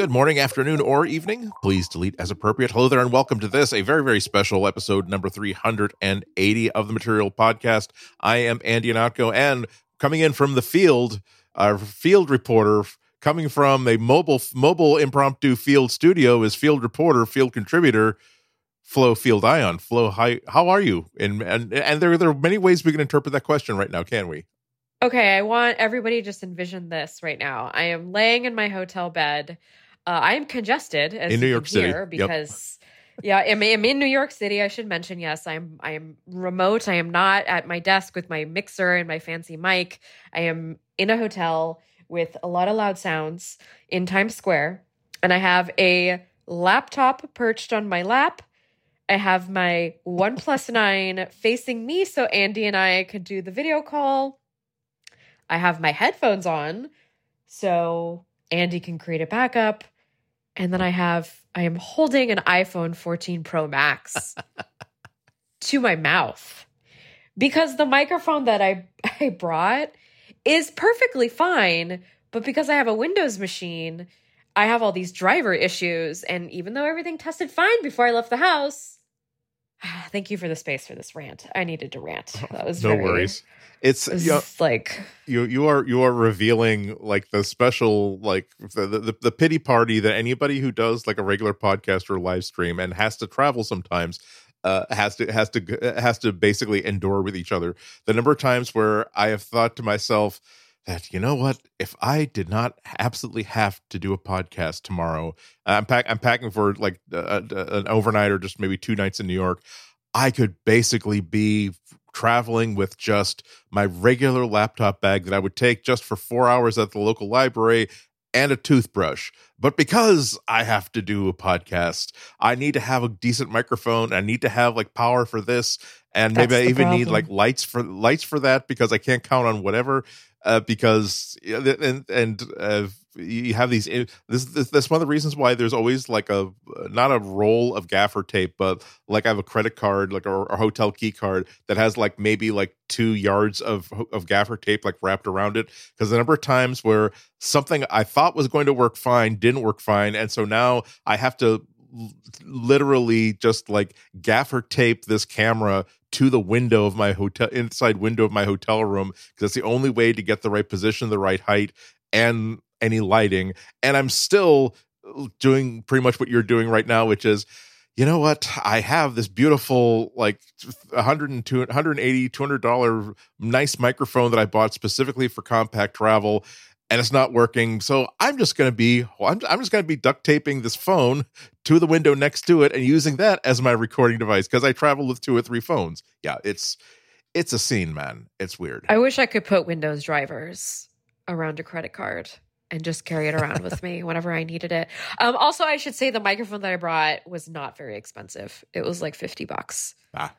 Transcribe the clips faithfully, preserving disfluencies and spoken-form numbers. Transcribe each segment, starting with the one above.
good morning, afternoon, or evening. Please delete as appropriate. Hello there, and welcome to this, a very, very special episode number three hundred eighty of the Material Podcast. I am Andy Anatko, and coming in from the field, our field reporter, coming from a mobile mobile impromptu field studio is field reporter, field contributor, Flo Field Ion. Flo, hi, how are you? And and and there, there are many ways we can interpret that question right now, can we? Okay, I want everybody to just envision this right now. I am laying in my hotel bed. Uh, I am congested as in New York City because, yep. yeah, I'm, I'm in New York City. I should mention, yes, I am. I am remote. I am not at my desk with my mixer and my fancy mic. I am in a hotel with a lot of loud sounds in Times Square, and I have a laptop perched on my lap. I have my OnePlus nine facing me, so Andy and I could do the video call. I have my headphones on, so Andy can create a backup. And then I have, I am holding an iPhone fourteen Pro Max to my mouth because the microphone that I, I brought is perfectly fine. But because I have a Windows machine, I have all these driver issues. And even though everything tested fine before I left the house, thank you for the space for this rant. I needed to rant. That was no very, worries. It's it was you know, like you you are you are revealing like the special like the, the the pity party that anybody who does like a regular podcast or live stream and has to travel sometimes uh, has to has to has to basically endure with each other. The number of times where I have thought to myself that, you know what, if I did not absolutely have to do a podcast tomorrow, I'm, pack, I'm packing for like uh, an overnight or just maybe two nights in New York, I could basically be traveling with just my regular laptop bag that I would take just for four hours at the local library and a toothbrush. But because I have to do a podcast, I need to have a decent microphone. I need to have like power for this. And maybe That's I even problem. need like lights for lights for that because I can't count on whatever. Uh, because and and uh, you have these. This, this that's one of the reasons why there's always like a not a roll of gaffer tape, but like I have a credit card, like a, a hotel key card that has like maybe like two yards of of gaffer tape like wrapped around it. Because the number of times where something I thought was going to work fine didn't work fine, and so now I have to literally just like gaffer tape this camera to the window of my hotel, inside window of my hotel room, because it's the only way to get the right position, the right height, and any lighting. And I'm still doing pretty much what you're doing right now, which is, you know what? I have this beautiful, like one hundred eighty dollars, two hundred dollars nice microphone that I bought specifically for compact travel, and it's not working. So I'm just going to be, well, I'm, I'm just going to be duct taping this phone to the window next to it and using that as my recording device because I travel with two or three phones. Yeah, it's it's a scene, man. It's weird. I wish I could put Windows drivers around a credit card and just carry it around with me whenever I needed it. Um, also, I should say the microphone that I brought was not very expensive. It was like fifty bucks. Ah.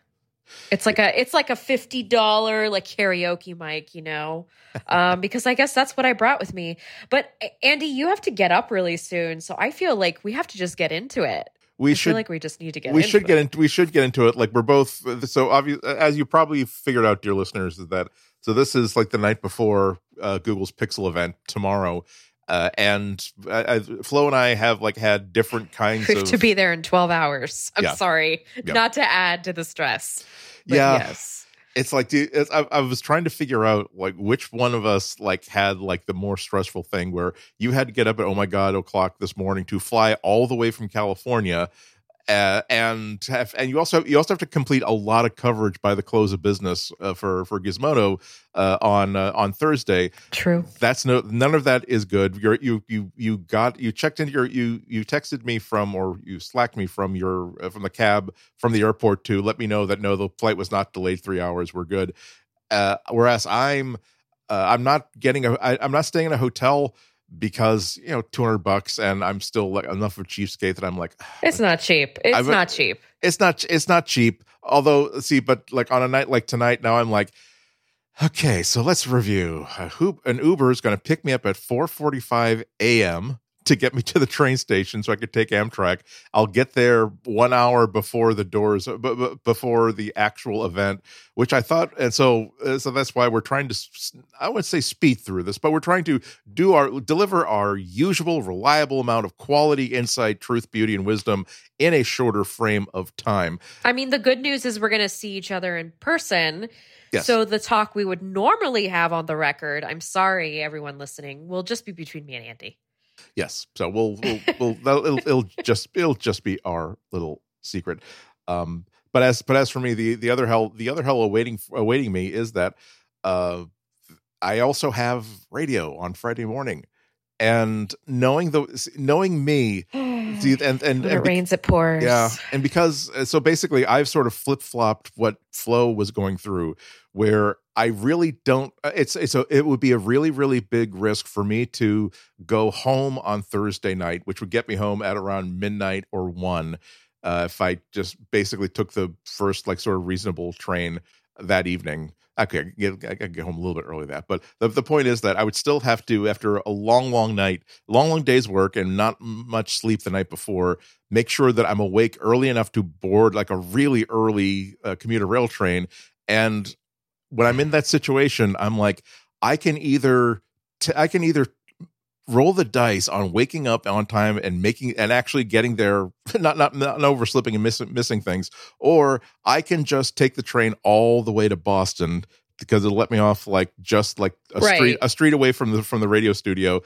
It's like a it's like a fifty dollars like karaoke mic, you know, um, because I guess that's what I brought with me. But Andy, you have to get up really soon, so I feel like we have to just get into it. We I should feel like we just need to get. We into should get it. into we should get into it. Like we're both so obvious, as you probably figured out, dear listeners, is that so this is like the night before uh, Google's Pixel event tomorrow. Uh, and I, I, Flo and I have like had different kinds of to be there in twelve hours. I'm yeah. sorry, yep. not to add to the stress. But yeah, yes. It's like dude, it's, I, I was trying to figure out like which one of us like had like the more stressful thing where you had to get up at oh my god o'clock this morning to fly all the way from California. Uh, and have, and you also you also have to complete a lot of coverage by the close of business uh, for for Gizmodo uh, on uh, on Thursday. True. That's no none of that is good. You're, you you you got you checked into your you you texted me from or you slacked me from your uh, from the cab from the airport to let me know that no the flight was not delayed three hours. We're good. Uh, whereas I'm uh, I'm not getting a I, I'm not staying in a hotel. Because you know, two hundred bucks, and I'm still like enough of a cheapskate that I'm like, it's not cheap. It's I'm, not cheap. It's not. It's not cheap. Although, see, but like on a night like tonight, now I'm like, okay, so let's review. An Uber is going to pick me up at four forty-five a m to get me to the train station so I could take Amtrak. I'll get there one hour before the doors, b- b- before the actual event, which I thought, and so uh, so that's why we're trying to, I wouldn't say speed through this, but we're trying to do our deliver our usual reliable amount of quality, insight, truth, beauty, and wisdom in a shorter frame of time. I mean, the good news is we're going to see each other in person. Yes. So the talk we would normally have on the record, I'm sorry, everyone listening, will just be between me and Andy. Yes. So we'll, we'll, we'll it'll, it'll just, it'll just be our little secret. Um, but as, but as for me, the, the other hell, the other hell awaiting, awaiting me is that, uh, I also have radio on Friday morning, and knowing the, knowing me, see, and, and, when it and rains, be- it pours. Yeah. And because, so basically I've sort of flip-flopped what Flo was going through, where I really don't, it's, it's a, it would be a really, really big risk for me to go home on Thursday night, which would get me home at around midnight or one. Uh, if I just basically took the first, like, sort of reasonable train that evening. Okay, I could get, I could get home a little bit early that, but the, the point is that I would still have to, after a long, long night, long, long day's work and not much sleep the night before, make sure that I'm awake early enough to board like a really early uh, commuter rail train. And when I'm in that situation, I'm like, I can either, t- I can either roll the dice on waking up on time and making and actually getting there, not not not overslipping and missing missing things, or I can just take the train all the way to Boston because it'll let me off like just like a right. street a street away from the from the radio studio,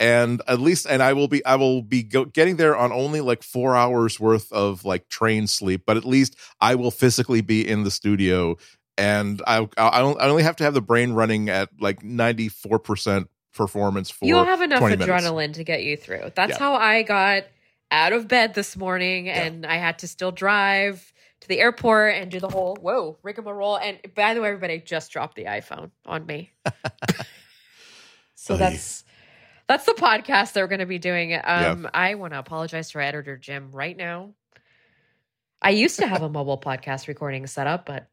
and at least and I will be I will be go, getting there on only like four hours worth of like train sleep, but at least I will physically be in the studio, and I I, I only have to have the brain running at like ninety-four percent. Performance for you'll have enough adrenaline minutes to get you through. That's yeah. how I got out of bed this morning, yeah. and I had to still drive to the airport and do the whole whoa rigmarole. And by the way, everybody, just dropped the iPhone on me. so Oy. that's that's the podcast that we're going to be doing. Um, yeah. I want to apologize to our editor Jim right now. I used to have a mobile podcast recording setup, but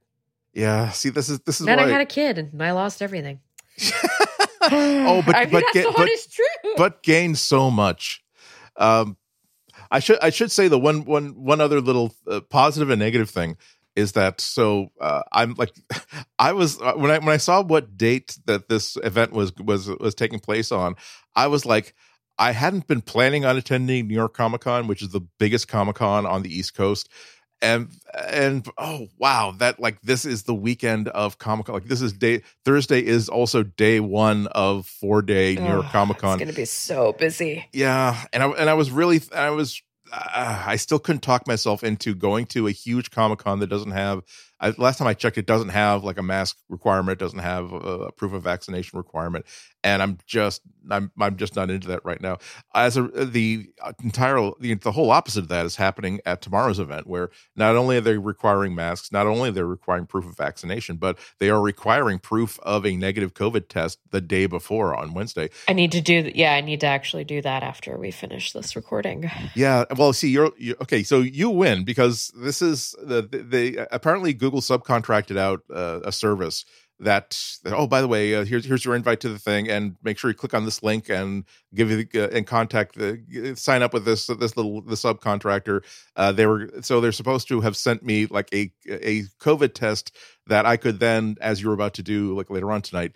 yeah, see, this is this is then why I had a kid and I lost everything. Oh, but I mean, but, that's gain, the hardest but, truth. But gain so much. Um, I should I should say the one one one other little uh, positive and negative thing is that so uh, I'm like I was uh, when I when I saw what date that this event was was was taking place on, I was like, I hadn't been planning on attending New York Comic Con, which is the biggest Comic Con on the East Coast. And and oh wow, that like this is the weekend of Comic Con. Like this is day Thursday is also day one of four day New oh, York Comic Con. It's gonna be so busy. Yeah, and I and I was really I was uh, I still couldn't talk myself into going to a huge Comic Con that doesn't have. I, last time I checked, it doesn't have like a mask requirement. It doesn't have a, a proof of vaccination requirement. And I'm just I'm I'm just not into that right now. As a, the entire the, the whole opposite of that is happening at tomorrow's event, where not only are they requiring masks, not only are they requiring proof of vaccination, but they are requiring proof of a negative COVID test the day before on Wednesday. I need to do yeah. I need to actually do that after we finish this recording. Yeah. Well, see, you're, you're okay. So you win because this is the the, the apparently Google. Subcontracted out uh, a service that, oh, by the way, uh, here's here's your invite to the thing, and make sure you click on this link and give you the, uh, and contact the uh, sign up with this this little the subcontractor. Uh, they were so they're supposed to have sent me like a a COVID test that I could then, as you were about to do like later on tonight,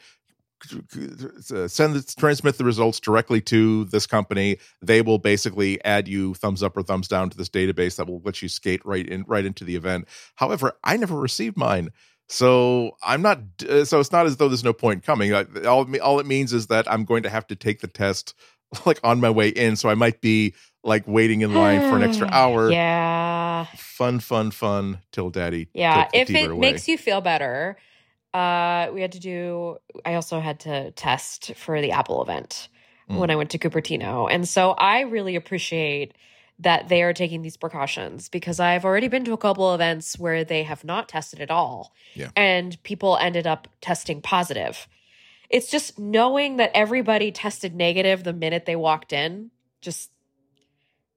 send the, transmit the results directly to this company. They will basically add you thumbs up or thumbs down to this database that will let you skate right in right into the event. However, I never received mine, so I'm not. Uh, so it's not as though there's no point coming. I, all all it means is that I'm going to have to take the test like on my way in. So I might be like waiting in line for an extra hour. Yeah. Fun, fun, fun till daddy. Yeah. If it away. Makes you feel better. Uh, we had to do, I also had to test for the Apple event mm. when I went to Cupertino. And so I really appreciate that they are taking these precautions, because I've already been to a couple events where they have not tested at all. Yeah. And people ended up testing positive. It's just knowing that everybody tested negative the minute they walked in just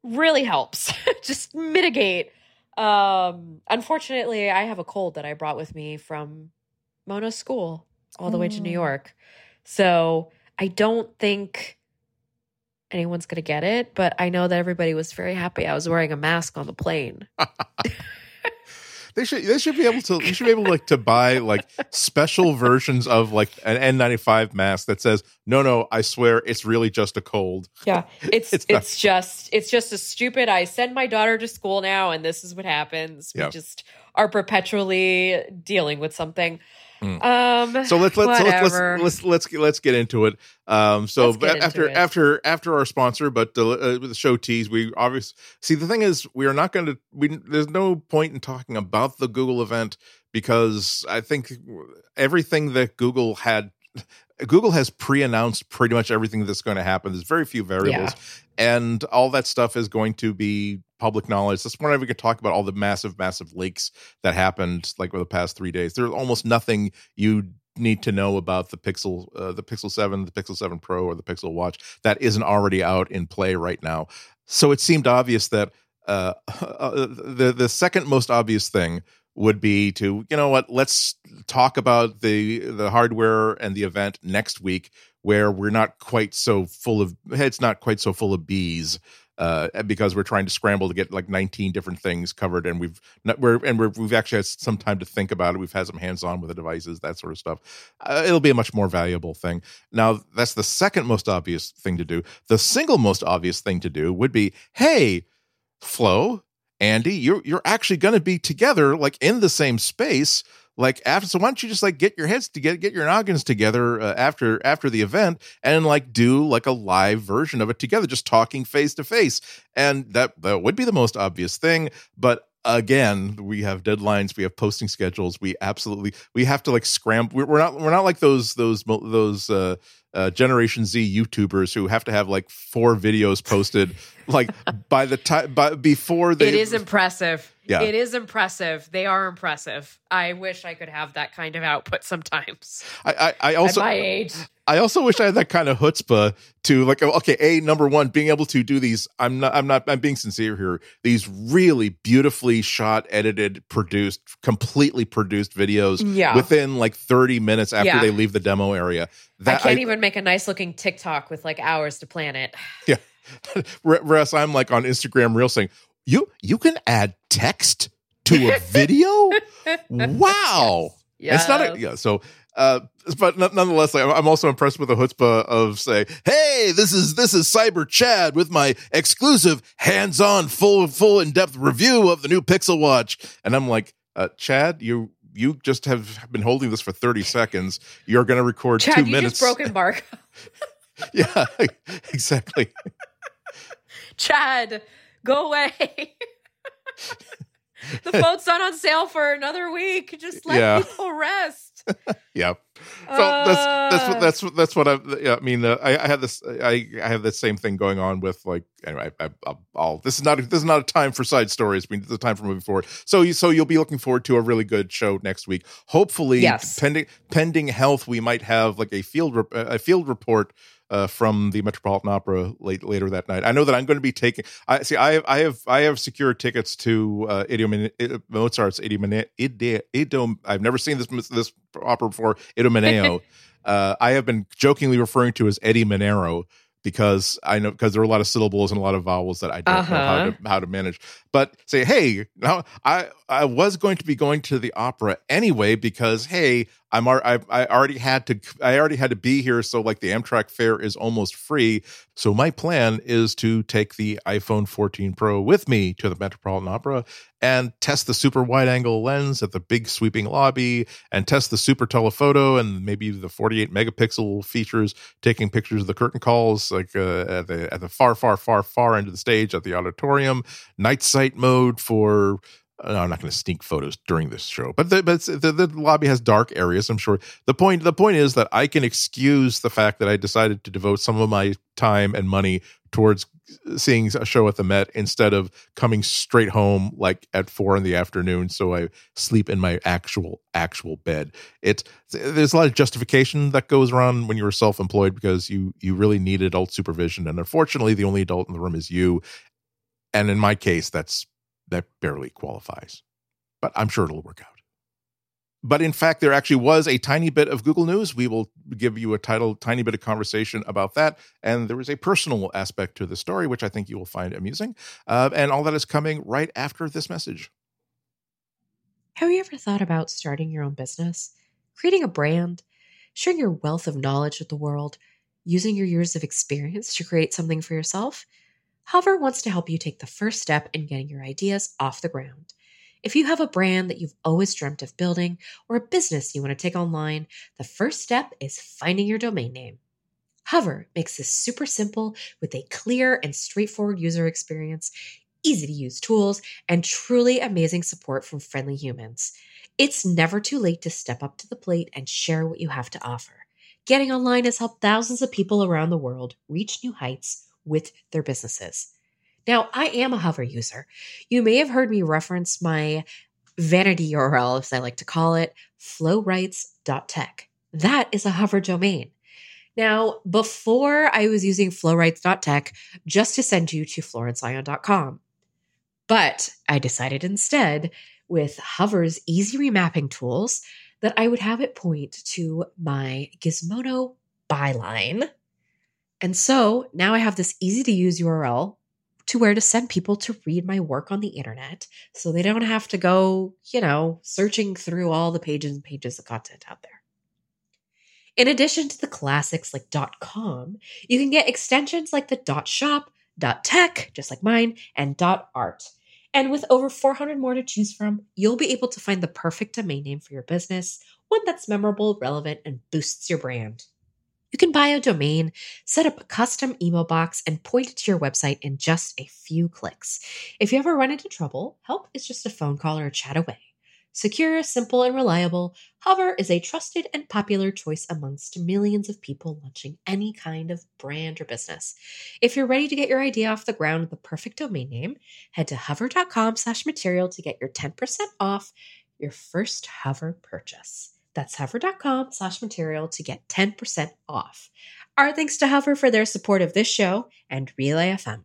really helps. Just mitigate. Um, unfortunately, I have a cold that I brought with me from Mona's school all the way to New York. So I don't think anyone's going to get it, but I know that everybody was very happy I was wearing a mask on the plane. They should they should be able to you should be able like to buy like special versions of like an N ninety-five mask that says, no, no, I swear it's really just a cold. Yeah. It's it's, it's just it's just a stupid I send my daughter to school now and this is what happens. Yeah. We just are perpetually dealing with something. Mm. Um so let's let's, so let's let's let's let's let's get into it. Um so but after it. after after our sponsor but the, uh, the show tease, we obviously see the thing is we are not going to we there's no point in talking about the Google event because I think everything that Google had Google has pre-announced pretty much everything that's going to happen. There's very few variables, yeah. and all that stuff is going to be public knowledge. That's whenever we could talk about all the massive, massive leaks that happened like over the past three days. There's almost nothing you need to know about the Pixel, uh, the Pixel seven, the Pixel seven Pro, or the Pixel Watch that isn't already out in play right now. So it seemed obvious that uh, uh, the the second most obvious thing would be to, you know what, let's talk about the the hardware and the event next week where we're not quite so full of, it's not quite so full of bees uh, because we're trying to scramble to get like nineteen different things covered and we've not, we're, and we're, we've actually had some time to think about it. We've had some hands-on with the devices, that sort of stuff. Uh, it'll be a much more valuable thing. Now, that's the second most obvious thing to do. The single most obvious thing to do would be, hey, Flo, Andy, you're you're actually going to be together, like in the same space, like after. So why don't you just like get your heads to get get your noggins together uh, after after the event and like do like a live version of it together, just talking face to face. And that that would be the most obvious thing, but. Again, we have deadlines, we have posting schedules, we absolutely we have to like scramble. We're not we're not like those those those uh, uh, Generation Z YouTubers who have to have like four videos posted like by the time by before they. It is impressive. Yeah, it is impressive. They are impressive. I wish I could have that kind of output sometimes. I I, I also at my age. I also wish I had that kind of chutzpah to like, okay, a number one, being able to do these. I'm not, I'm not, I'm being sincere here. These really beautifully shot, edited, produced, completely produced videos yeah. within like thirty minutes after yeah. they leave the demo area. That I can't I, even make a nice looking TikTok with like hours to plan it. Yeah. Whereas I'm like on Instagram Reels saying, you, you can add text to a video. Wow. Yes. It's not a, yeah. So, Uh, but nonetheless, like, I'm also impressed with the chutzpah of say, "Hey, this is this is Cyber Chad with my exclusive hands-on, full, full in-depth review of the new Pixel Watch." And I'm like, uh, "Chad, you you just have been holding this for thirty seconds. You're going to record Chad, two you minutes." Just broken bark. Yeah, exactly. Chad, go away. The phone's not on sale for another week. Just let yeah. people rest. Yeah, so that's that's what that's what that's what I. Yeah, I mean, uh, I, I had this. I I have the same thing going on with like anyway. I, I, I'll, I'll this is not a, this is not a time for side stories. I mean, it's a time for moving forward. So you so you'll be looking forward to a really good show next week. Hopefully, yes. pending pending health, we might have like a field rep, a field report uh, from the Metropolitan Opera late, later that night. I know that I'm going to be taking. I see. I I have I have secured tickets to uh, Idomeneo, Mozart's Idomeneo. Idom. I've never seen this this. opera before, Idomeneo. uh, I have been jokingly referring to as Eddie Monero because I know because there are a lot of syllables and a lot of vowels that I don't uh-huh. know how to, how to manage. But say, hey, now I I was going to be going to the opera anyway because hey, I'm I I already had to I already had to be here, so like the Amtrak fare is almost free. So my plan is to take the iPhone fourteen Pro with me to the Metropolitan Opera and test the super wide angle lens at the big sweeping lobby and test the super telephoto and maybe the forty-eight megapixel features, taking pictures of the curtain calls like uh, at the at the far far far far end of the stage at the auditorium, night sight mode for. No, I'm not going to sneak photos during this show, but the, but the, the lobby has dark areas. I'm sure the point the point is that I can excuse the fact that I decided to devote some of my time and money towards seeing a show at the Met instead of coming straight home like at four in the afternoon. So I sleep in my actual actual bed. It's there's a lot of justification that goes around when you're self-employed because you you really need adult supervision, and unfortunately, the only adult in the room is you. And in my case, that's. That barely qualifies, but I'm sure it'll work out. But in fact, there actually was a tiny bit of Google News. We will give you a title, tiny bit of conversation about that. And there was a personal aspect to the story, which I think you will find amusing. Uh, and all that is coming right after this message. Have you ever thought about starting your own business, creating a brand, sharing your wealth of knowledge with the world, using your years of experience to create something for yourself? Hover wants to help you take the first step in getting your ideas off the ground. If you have a brand that you've always dreamt of building or a business you want to take online, the first step is finding your domain name. Hover makes this super simple with a clear and straightforward user experience, easy-to-use tools, and truly amazing support from friendly humans. It's never too late to step up to the plate and share what you have to offer. Getting online has helped thousands of people around the world reach new heights with their businesses. Now, I am a Hover user. You may have heard me reference my vanity U R L, as I like to call it, flow rights dot tech. That is a Hover domain. Now, before I was using flow rights dot tech just to send you to florence ion dot com. But I decided instead, with Hover's easy remapping tools, that I would have it point to my Gizmodo byline. And so now I have this easy-to-use U R L to where to send people to read my work on the internet so they don't have to go, you know, searching through all the pages and pages of content out there. In addition to the classics like .com, you can get extensions like the .shop, .tech, just like mine, and .art. And with over four hundred more to choose from, you'll be able to find the perfect domain name for your business, one that's memorable, relevant, and boosts your brand. You can buy a domain, set up a custom email box, and point it to your website in just a few clicks. If you ever run into trouble, help is just a phone call or a chat away. Secure, simple, and reliable, Hover is a trusted and popular choice amongst millions of people launching any kind of brand or business. If you're ready to get your idea off the ground with the perfect domain name, head to hover.com slash material to get your ten percent off your first Hover purchase. That's hover.com slash material to get ten percent off. Our thanks to Hover for their support of this show and Relay F M.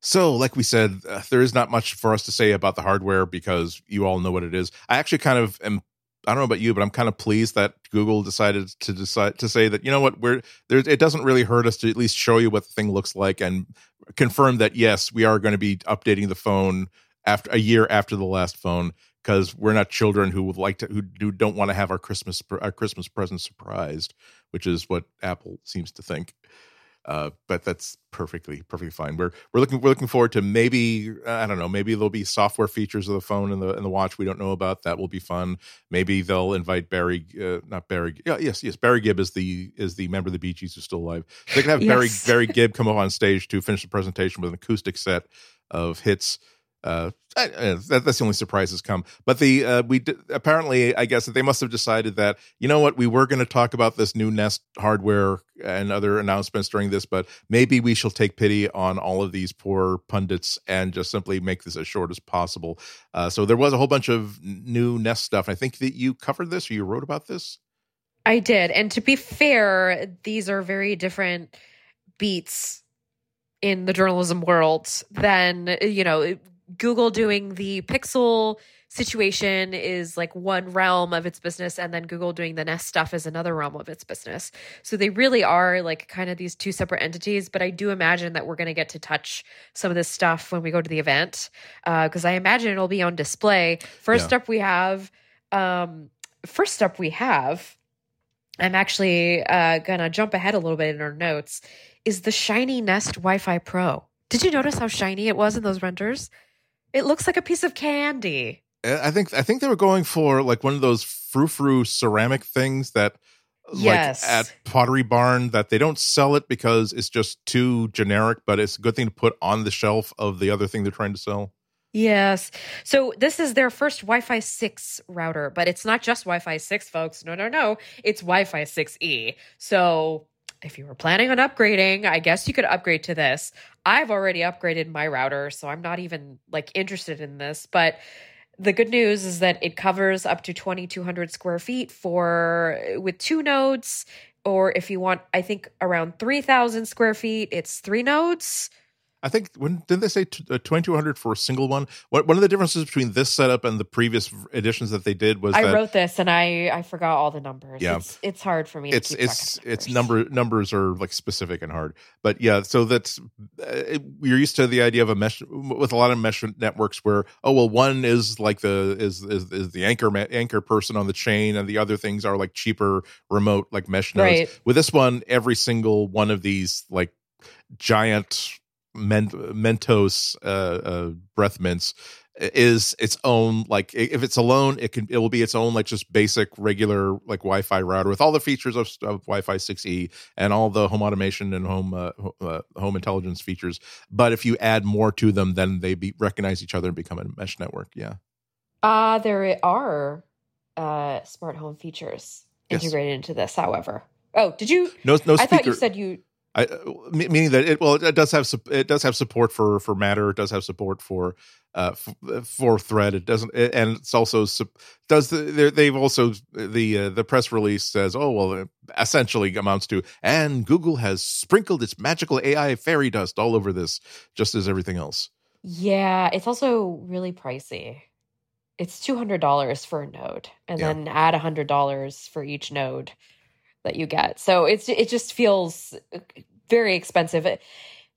So, like we said, uh, there is not much for us to say about the hardware because you all know what it is. I actually kind of am, I don't know about you, but I'm kind of pleased that Google decided to decide to say that, you know what, we're there. It doesn't really hurt us to at least show you what the thing looks like and confirm that, yes, we are going to be updating the phone after a year after the last phone, because we're not children who would like to, who do, don't want to have our Christmas our Christmas present surprised, which is what Apple seems to think. Uh, but that's perfectly, perfectly fine. We're we're looking we're looking forward to maybe I don't know maybe there'll be software features of the phone and the and the watch we don't know about. That will be fun. Maybe they'll invite Barry, uh, not Barry. Yeah, yes, yes. Barry Gibb is the is the member of the Bee Gees who's still alive. They can have yes. Barry Barry Gibb come up on stage to finish the presentation with an acoustic set of hits. Uh, I, I, that, that's the only surprise that's come. But the uh, we did, apparently, I guess that they must have decided that, you know what, we were going to talk about this new Nest hardware and other announcements during this, but maybe we shall take pity on all of these poor pundits and just simply make this as short as possible. Uh, so there was a whole bunch of new Nest stuff. I think that you covered this or you wrote about this. I did. And to be fair, these are very different beats in the journalism world than, you know, it, Google doing the Pixel situation is like one realm of its business, and then Google doing the Nest stuff is another realm of its business. So they really are like kind of these two separate entities, but I do imagine that we're going to get to touch some of this stuff when we go to the event, because uh, I imagine it'll be on display. First yeah. up we have, um, first up we have, I'm actually uh, going to jump ahead a little bit in our notes, is the shiny Nest Wi-Fi Pro. Did you notice how shiny it was in those renders? It looks like a piece of candy. I think I think they were going for like one of those frou-frou ceramic things that yes. like at Pottery Barn that they don't sell it because it's just too generic, but it's a good thing to put on the shelf of the other thing they're trying to sell. Yes. So this is their first Wi-Fi six router, but it's not just Wi-Fi six, folks. No, no, no. It's Wi-Fi six E. So if you were planning on upgrading, I guess you could upgrade to this. I've already upgraded my router, so I'm not even like interested in this. But the good news is that it covers up to twenty-two hundred square feet for with two nodes, or if you want, I think around three thousand square feet, it's three nodes. I think, when didn't they say twenty-two hundred for a single one? What, one of the differences between this setup and the previous editions that they did was I that, wrote this and I, I forgot all the numbers. Yeah. It's, it's hard for me it's, to keep it's, track of numbers. It's number, numbers are like specific and hard. But yeah, so that's, uh, you're used to the idea of a mesh, with a lot of mesh networks where, oh, well, one is like the, is, is, is the anchor anchor person on the chain and the other things are like cheaper remote, like mesh nodes. Right. With this one, every single one of these like giant Mentos uh, uh, breath mints is its own, like if it's alone, it can it will be its own like just basic regular like Wi-Fi router with all the features of, of Wi-Fi six E and all the home automation and home uh, uh, home intelligence features. But if you add more to them, then they be, recognize each other and become a mesh network. Yeah, uh, there are uh, smart home features integrated yes. into this. However, oh, did you? No, no. Speaker. I thought you said you. I, meaning that it well it does have it does have support for for Matter, it does have support for uh f- for Thread, it doesn't it, and it's also does the, they've also the uh, the press release says oh well it essentially amounts to and Google has sprinkled its magical A I fairy dust all over this just as everything else. Yeah, it's also really pricey. It's two hundred dollars for a node and yeah. then add one hundred dollars for each node that you get. So it's it just feels very expensive,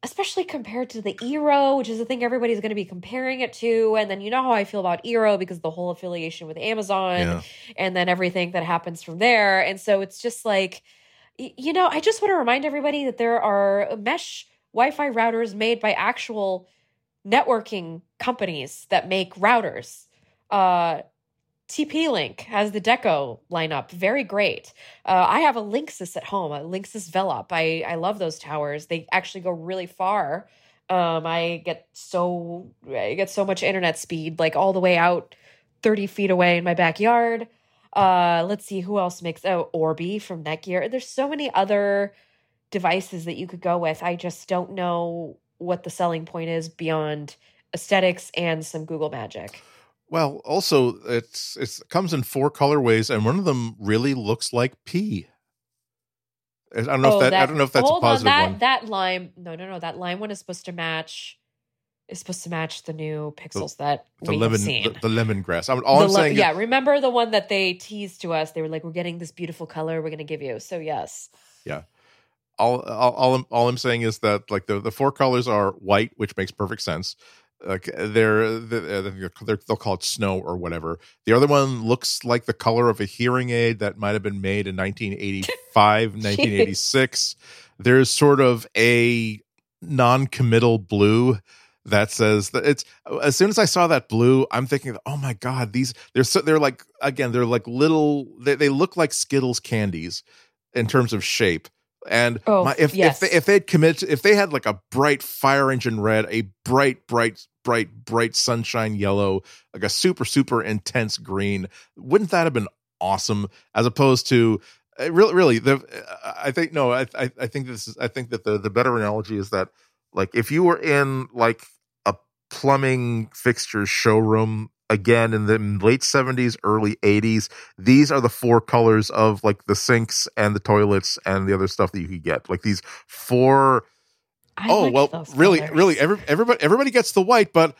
especially compared to the Eero, which is the thing everybody's going to be comparing it to. And then you know how I feel about Eero because the whole affiliation with Amazon yeah. and then everything that happens from there. And so it's just like, you know, I just want to remind everybody that there are mesh Wi-Fi routers made by actual networking companies that make routers. Uh T P-Link has the Deco lineup. Very great. Uh, I have a Linksys at home, a Linksys Velup. I, I love those towers. They actually go really far. Um, I get so I get so much internet speed, like all the way out thirty feet away in my backyard. Uh, let's see who else makes... Oh, Orbi from Netgear. There's so many other devices that you could go with. I just don't know what the selling point is beyond aesthetics and some Google magic. Well, also, it's, it's it comes in four colorways, and one of them really looks like pee. I don't know oh, if that, that I don't know if that's hold a positive on, that, one. That lime, no, no, no, that lime one is supposed to match. Is supposed to match the new Pixels the, that the we've lemon, seen. The, the lemongrass. I mean, all the I'm le- saying, yeah. Is, remember the one that they teased to us? They were like, "We're getting this beautiful color. We're going to give you." So yes. Yeah. All, all, all, I'm, all I'm saying is that like the the four colors are white, which makes perfect sense. Like they're, they're, they're they'll call it snow or whatever. The other one looks like the color of a hearing aid that might have been made in nineteen eighty-five nineteen eighty-six. There's sort of a non-committal blue that says that it's. As soon as I saw that blue, I'm thinking, oh my god, these they're so, they're like again they're like little they, they look like Skittles candies in terms of shape. And oh, my, if yes. if, they, if they'd commit, if they had like a bright fire engine red, a bright, bright, bright, bright sunshine yellow, like a super, super intense green, wouldn't that have been awesome? As opposed to uh, really, really, the, I think no, I, I, I think this is, I think that the the better analogy is that like if you were in like a plumbing fixture showroom. Again, in the late seventies, early eighties, these are the four colors of like the sinks and the toilets and the other stuff that you could get. Like these four. I oh like well, really, colors. really, every, everybody, everybody gets the white, but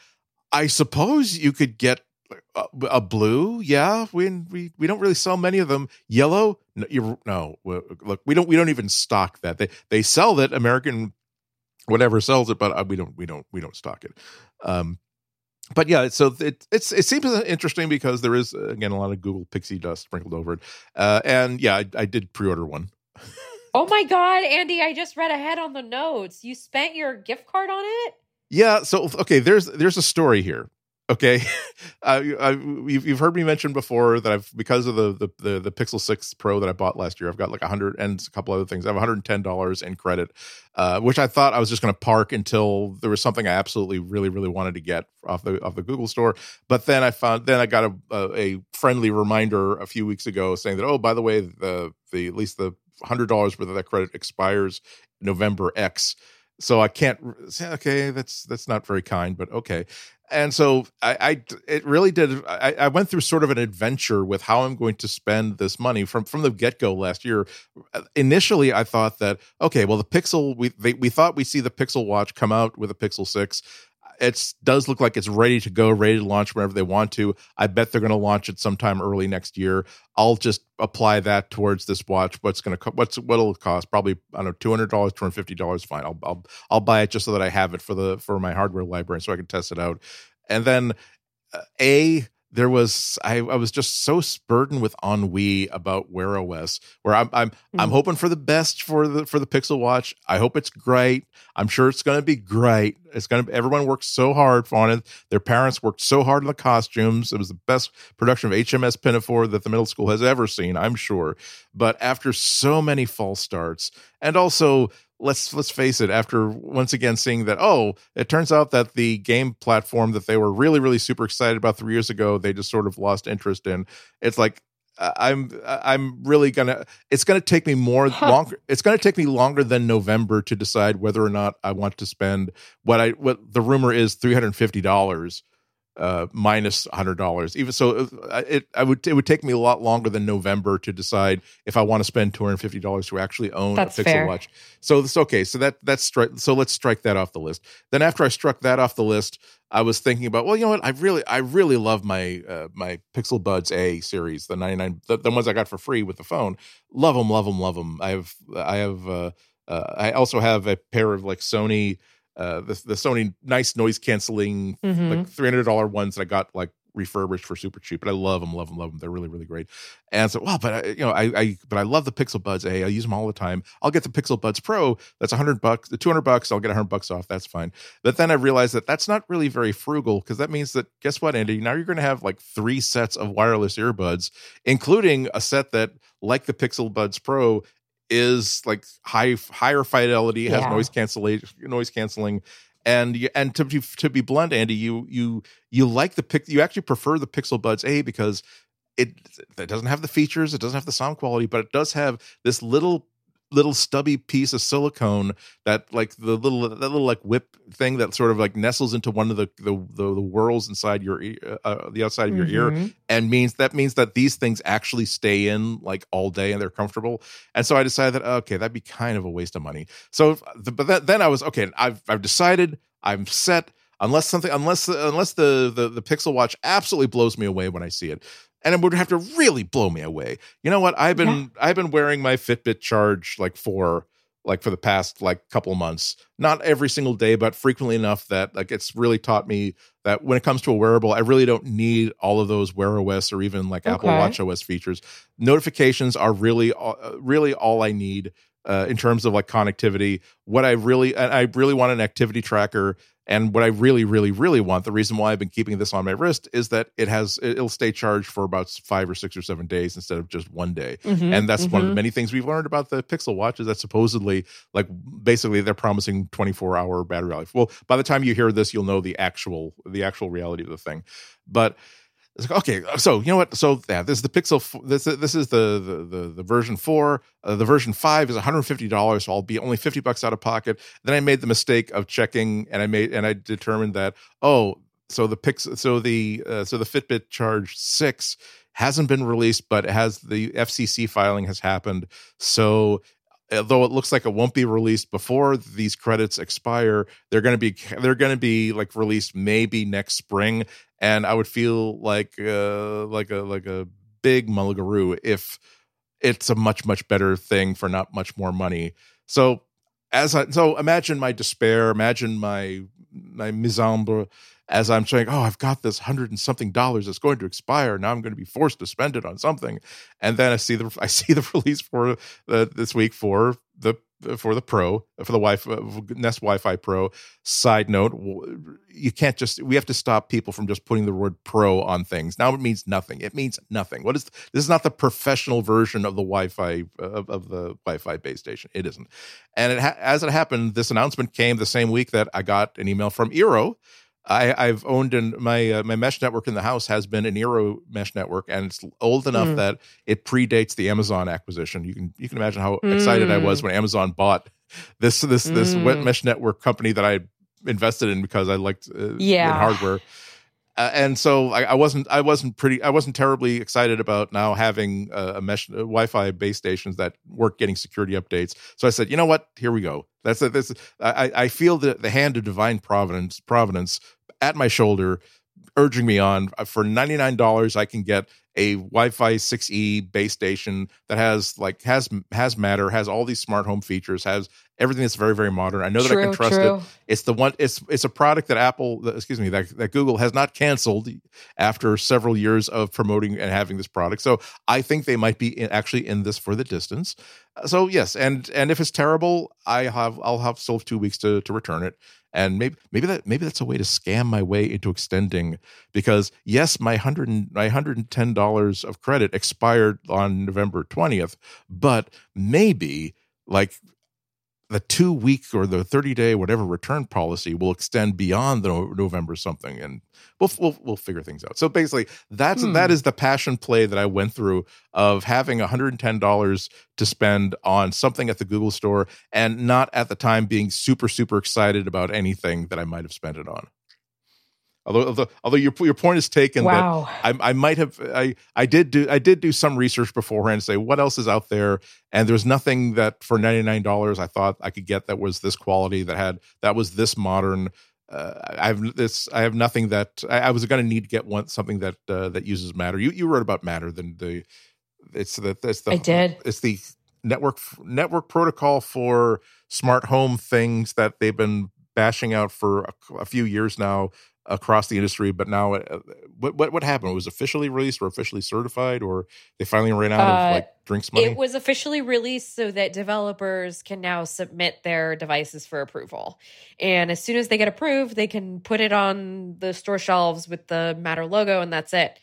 I suppose you could get a, a blue. Yeah, we we we don't really sell many of them. Yellow, no, you, no, look, we don't we don't even stock that. They they sell that American, whatever sells it, but we don't we don't we don't stock it. Um, But yeah, so it it's it seems interesting because there is again a lot of Google pixie dust sprinkled over it, uh, and yeah, I, I did pre-order one. Oh my god, Andy! I just read ahead on the notes. You spent your gift card on it? Yeah. So okay, there's there's a story here. Okay, uh, I, you've you've heard me mention before that I've because of the, the the the Pixel six Pro that I bought last year, I've got like a hundred and a couple other things. I have one hundred ten dollars in credit, uh, which I thought I was just going to park until there was something I absolutely really really wanted to get off the off the Google store. But then I found then I got a a, a friendly reminder a few weeks ago saying that oh by the way the the at least the one hundred dollars worth of that credit expires November X. So I can't say, okay, that's that's not very kind, but okay. And so I, I it really did. I, I went through sort of an adventure with how I'm going to spend this money from, from the get-go last year. Initially, I thought that, okay, well, the Pixel, we they, we thought we'd see the Pixel Watch come out with a Pixel six. It does look like it's ready to go, ready to launch whenever they want to. I bet they're going to launch it sometime early next year. I'll just apply that towards this watch. What's going to co- what's what'll it cost? Probably, I don't know, two hundred dollars, two hundred fifty dollars. Fine, I'll I'll I'll buy it just so that I have it for the for my hardware library, so I can test it out. And then, uh, a there was I, I was just so burdened with ennui about Wear O S, where I'm I'm mm-hmm. I'm hoping for the best for the for the Pixel Watch. I hope it's great. I'm sure it's going to be great. It's going to everyone worked so hard on it. Their parents worked so hard on the costumes. It was the best production of H M S Pinafore that the middle school has ever seen, I'm sure. But after so many false starts, and also let's let's face it, after once again seeing that, oh, it turns out that the game platform that they were really really super excited about three years ago, they just sort of lost interest in. It's like I'm I'm really gonna. It's gonna take me more longer. It's gonna take me longer than November to decide whether or not I want to spend what I what the rumor is three hundred fifty dollars uh, minus one hundred dollars. Even so, it I would it would take me a lot longer than November to decide if I want to spend two hundred fifty dollars to actually own That's a Pixel fair. Watch. So it's okay. So that that's stri- so let's strike that off the list. Then after I struck that off the list, I was thinking about, well, you know what? I really, I really love my uh, my Pixel Buds A series, the ninety-nine, the, the ones I got for free with the phone. Love them, love them, love them. I have, I have, uh, uh, I also have a pair of like Sony, uh, the the Sony nice noise canceling mm-hmm. like three hundred dollar ones that I got like refurbished for super cheap. But I love them, love them, love them. They're really, really great. And so, well, but I, you know, I, I, but I love the Pixel Buds A. I use them all the time. I'll get the Pixel Buds Pro. That's a hundred bucks, the two hundred bucks. I'll get a hundred bucks off. That's fine. But then I realized that that's not really very frugal, because that means that, guess what, Andy? Now you're going to have like three sets of wireless earbuds, including a set that, like the Pixel Buds Pro, is like high, higher fidelity, yeah. has noise cancellation, noise canceling. And you, and to be, to be blunt, Andy, you you you like the pic, you actually prefer the Pixel Buds A because it it doesn't have the features, it doesn't have the sound quality, but it does have this little little stubby piece of silicone that like the little that little like whip thing that sort of like nestles into one of the the the, the whorls inside your ear, uh, the outside of your mm-hmm. ear, and means that means that these things actually stay in like all day and they're comfortable. And so I decided that okay, that'd be kind of a waste of money. So, the, but that, then I was okay. I've I've decided. I'm set unless something unless unless the, the the Pixel Watch absolutely blows me away when I see it, and it would have to really blow me away. You know what? I've been yeah. I've been wearing my Fitbit Charge like for like for the past like couple months, not every single day, but frequently enough that like it's really taught me that when it comes to a wearable, I really don't need all of those Wear O S or even like okay. Apple Watch O S features. Notifications are really really all I need. Uh, in terms of like connectivity, what I really, I really want an activity tracker, and what I really, really, really want, the reason why I've been keeping this on my wrist is that it has, it'll stay charged for about five or six or seven days instead of just one day. Mm-hmm, and that's mm-hmm. one of the many things we've learned about the Pixel Watch is that supposedly, like basically they're promising twenty-four hour battery life. Well, by the time you hear this, you'll know the actual, the actual reality of the thing. But okay, so you know what? So yeah, this is the Pixel. This this is the the the, the version four. Uh, the version five is one hundred fifty dollars. So I'll be only fifty bucks out of pocket. Then I made the mistake of checking, and I made and I determined that oh, so the Pixel, so the uh, so the Fitbit Charge six hasn't been released, but it has the F C C filing has happened. So. Though it looks like it won't be released before these credits expire, they're going to be they're going to be like released maybe next spring, and I would feel like uh, like a like a big mulligaroo if it's a much much better thing for not much more money. So as I so imagine my despair, imagine my my misambre as I'm saying, oh, I've got this hundred and something dollars that's going to expire. Now I'm going to be forced to spend it on something. And then I see the I see the release for uh, this week for the for the Pro for the Wi-Fi Nest Wi-Fi Pro. Side note: you can't just we have to stop people from just putting the word Pro on things. Now it means nothing. It means nothing. What is this is not the professional version of the Wi-Fi of, of the Wi-Fi base station. It isn't. And it ha- as it happened, this announcement came the same week that I got an email from Eero. I, I've owned an, my uh, my mesh network in the house has been an Eero mesh network, and it's old enough mm. that it predates the Amazon acquisition. You can you can imagine how mm. excited I was when Amazon bought this this this mm. wet mesh network company that I invested in because I liked uh, yeah. in hardware. Uh, and so I, I wasn't I wasn't pretty I wasn't terribly excited about now having uh, a mesh uh, Wi-Fi base stations that weren't getting security updates. So I said, you know what? Here we go. That's a, this. I, I feel the the hand of divine providence providence at my shoulder, urging me on. For ninety-nine dollars, I can get a Wi-Fi six E base station that has like has has Matter, has all these smart home features, has everything that's very, very modern. I know true, that I can trust true. it. It's the one. It's it's a product that Apple, excuse me, that, that Google has not canceled after several years of promoting and having this product. So I think they might be in, actually in this for the distance. So yes, and and if it's terrible, I have I'll have still two weeks to to return it. And maybe maybe that maybe that's a way to scam my way into extending, because yes, my hundred my hundred and ten dollars of credit expired on November twentieth, but maybe like the two week or the thirty day whatever return policy will extend beyond the November something, and we'll we'll, we'll figure things out. So basically, that's hmm. that is the passion play that I went through of having one hundred and ten dollars to spend on something at the Google store and not at the time being super, super excited about anything that I might have spent it on. Although, although, although your your point is taken. Wow. That I, I might have I, I did do I did do some research beforehand to say what else is out there, and there's nothing that for ninety-nine dollars I thought I could get that was this quality, that had that was this modern. Uh, I have this. I have nothing that I, I was going to need to get one something that uh, that uses Matter. You you wrote about Matter. Then the it's the it's the I did. It's the network network protocol for smart home things that they've been bashing out for a, a few years now across the industry, but now uh, what, what what happened? It was officially released or officially certified, or they finally ran out uh, of like drinks money? It was officially released so that developers can now submit their devices for approval. And as soon as they get approved, they can put it on the store shelves with the Matter logo, and that's it.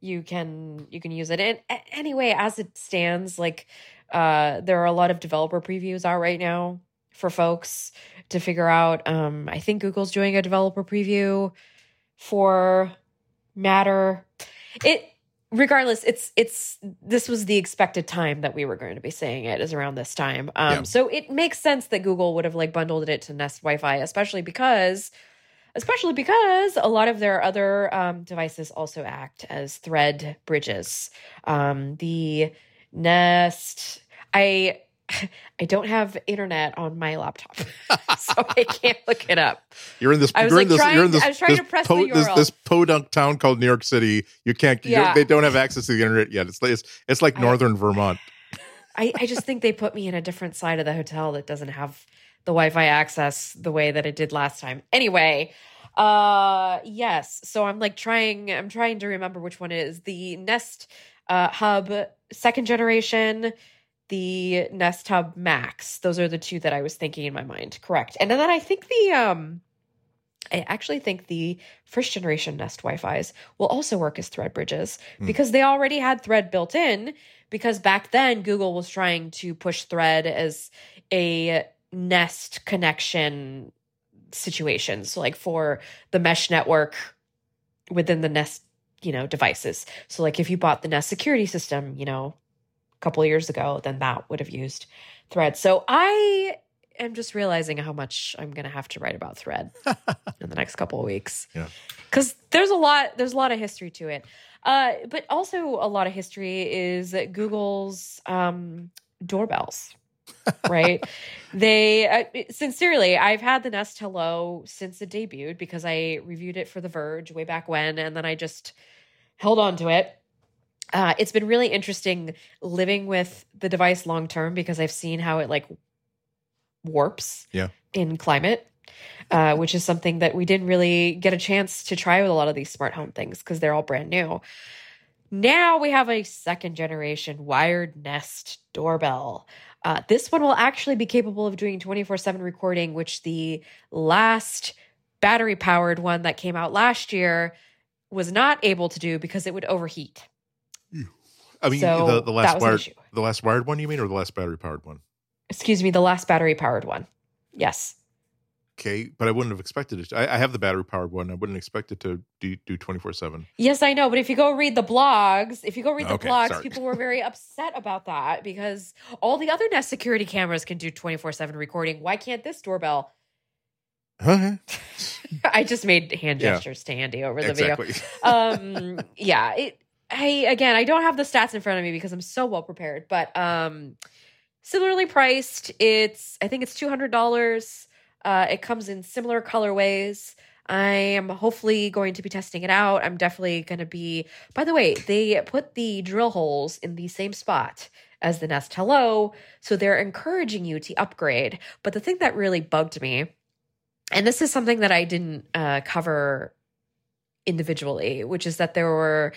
You can you can use it. And anyway, as it stands, like uh, there are a lot of developer previews out right now for folks to figure out. Um, I think Google's doing a developer preview for Matter. It, regardless, it's it's this was the expected time that we were going to be saying it, is around this time. Um, yeah. So it makes sense that Google would have like bundled it to Nest Wi-Fi, especially because, especially because a lot of their other um, devices also act as Thread bridges. Um, the Nest, I. I don't have internet on my laptop, so I can't look it up. You're in this. I was you're like in trying, this, you're in this, I was trying this to press po, the U R L. This, this podunk town called New York City. You can't. Yeah. They don't have access to the internet yet. It's it's, it's like I, northern Vermont. I, I just think they put me in a different side of the hotel that doesn't have the Wi-Fi access the way that it did last time. Anyway, uh, yes. So I'm like trying. I'm trying to remember which one it is. The Nest uh, Hub second generation. The Nest Hub Max. Those are the two that I was thinking in my mind. Correct. And then I think the, um, I actually think the first generation Nest Wi-Fis will also work as Thread bridges mm. because they already had Thread built in, because back then Google was trying to push Thread as a Nest connection situation. So like for the mesh network within the Nest, you know, devices. So like if you bought the Nest security system, you know, couple of years ago, then that would have used Thread. So I am just realizing how much I'm going to have to write about Thread in the next couple of weeks. Yeah. Because there's a lot, there's a lot of history to it. Uh, but also a lot of history is Google's um, doorbells, right? They, uh, sincerely, I've had the Nest Hello since it debuted because I reviewed it for The Verge way back when, and then I just held on to it. Uh, it's been really interesting living with the device long term because I've seen how it like warps yeah. in climate, uh, which is something that we didn't really get a chance to try with a lot of these smart home things because they're all brand new. Now we have a second generation wired Nest doorbell. Uh, this one will actually be capable of doing twenty-four seven recording, which the last battery powered one that came out last year was not able to do because it would overheat. I mean, so the, the last wired, the last wired one, you mean, or the last battery powered one? Excuse me, the last battery powered one. Yes. okay, but I wouldn't have expected it. I, I have the battery-powered one. I wouldn't expect it to do twenty-four seven. Yes, I know. But if you go read the blogs, if you go read the okay, blogs, sorry. people were very upset about that because all the other Nest security cameras can do twenty-four seven recording. Why can't this doorbell? Okay. I just made hand gestures yeah. to Andy over the exactly. video. Um, yeah. It, I again, I don't have the stats in front of me because I'm so well prepared, but um, similarly priced. It's I think it's two hundred dollars. Uh, it comes in similar colorways. I am hopefully going to be testing it out. I'm definitely going to be. By the way, they put the drill holes in the same spot as the Nest Hello, so they're encouraging you to upgrade. But the thing that really bugged me, and this is something that I didn't uh, cover individually, which is that there were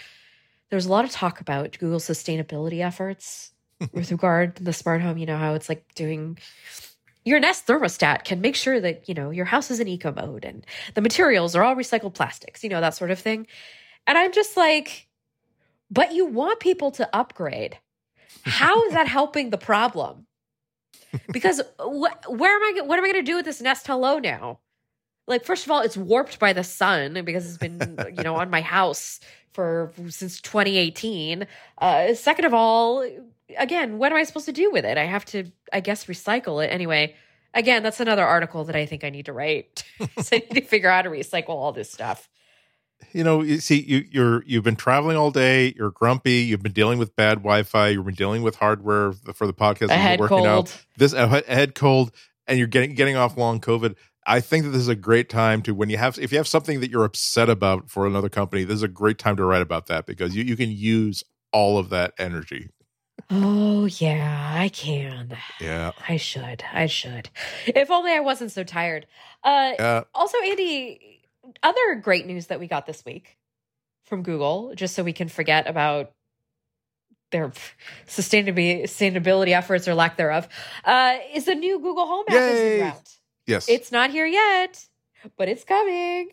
there was a lot of talk about Google's sustainability efforts with regard to the smart home. You know how it's like doing your Nest thermostat can make sure that you know your house is in eco mode and the materials are all recycled plastics, you know, that sort of thing. And I'm just like, but you want people to upgrade. How is that helping the problem? Because wh- where am I? What am I going to do with this Nest Hello now? Like, first of all, it's warped by the sun because it's been, you know, on my house for since twenty eighteen. Uh, second of all, again, what am I supposed to do with it? I have to, I guess, recycle it anyway. Again, that's another article that I think I need to write. So I need to figure out how to recycle all this stuff. You know, you see, you, you're you've been traveling all day. You're grumpy. You've been dealing with bad Wi-Fi. You've been dealing with hardware for the podcast. A head working cold. Out. This a head cold, and you're getting getting off long COVID. I think that this is a great time to when you have if you have something that you're upset about for another company. This is a great time to write about that because you, you can use all of that energy. Oh yeah, I can. Yeah, I should. I should. If only I wasn't so tired. Uh, yeah. Also, Andy. Other great news that we got this week from Google, just so we can forget about their sustainability efforts or lack thereof, uh, is the new Google Home app is out. Yes. It's not here yet, but it's coming.